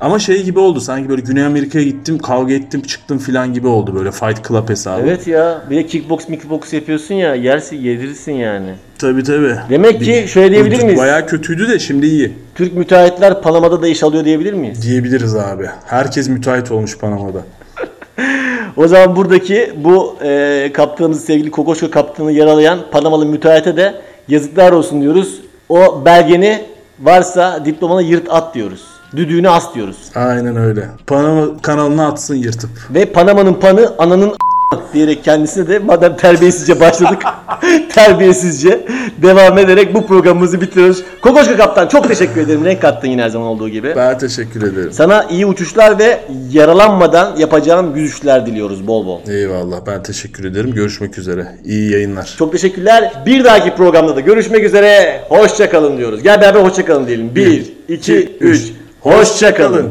ama şey gibi oldu. Sanki böyle Güney Amerika'ya gittim, kavga ettim, çıktım filan gibi oldu. Böyle Fight Club hesabı. Evet ya. Bir de kickbox, kickbox yapıyorsun ya. Yersin, yedirirsin yani. Tabii tabii. Demek ki bir, şöyle diyebilir miyiz? Bayağı kötüydü de şimdi iyi. Türk müteahhitler Panama'da da iş alıyor diyebilir miyiz? Diyebiliriz abi. Herkes müteahhit olmuş Panama'da. O zaman buradaki bu e, kaptanımız, sevgili Kokoschka kaptanı yaralayan Panamalı müteahhite de yazıklar olsun diyoruz. O belgeni varsa diplomana yırt at diyoruz. Düdüğünü as diyoruz. Aynen öyle. Panama kanalına atsın yırtıp. Ve Panama'nın panı ananın diyerek kendisine de madem terbiyesizce başladık terbiyesizce devam ederek bu programımızı bitiriyoruz. Kokoschka kaptan, çok teşekkür ederim. Renk kattın yine her zaman olduğu gibi. Ben teşekkür ederim. Sana iyi uçuşlar ve yaralanmadan yapacağın yüzüşler diliyoruz bol bol. Eyvallah, ben teşekkür ederim. Görüşmek üzere. İyi yayınlar. Çok teşekkürler. Bir dahaki programda da görüşmek üzere. Hoşça kalın diyoruz. Gel beraber hoşça kalın diyelim. bir, iki, üç Hoşça kalın.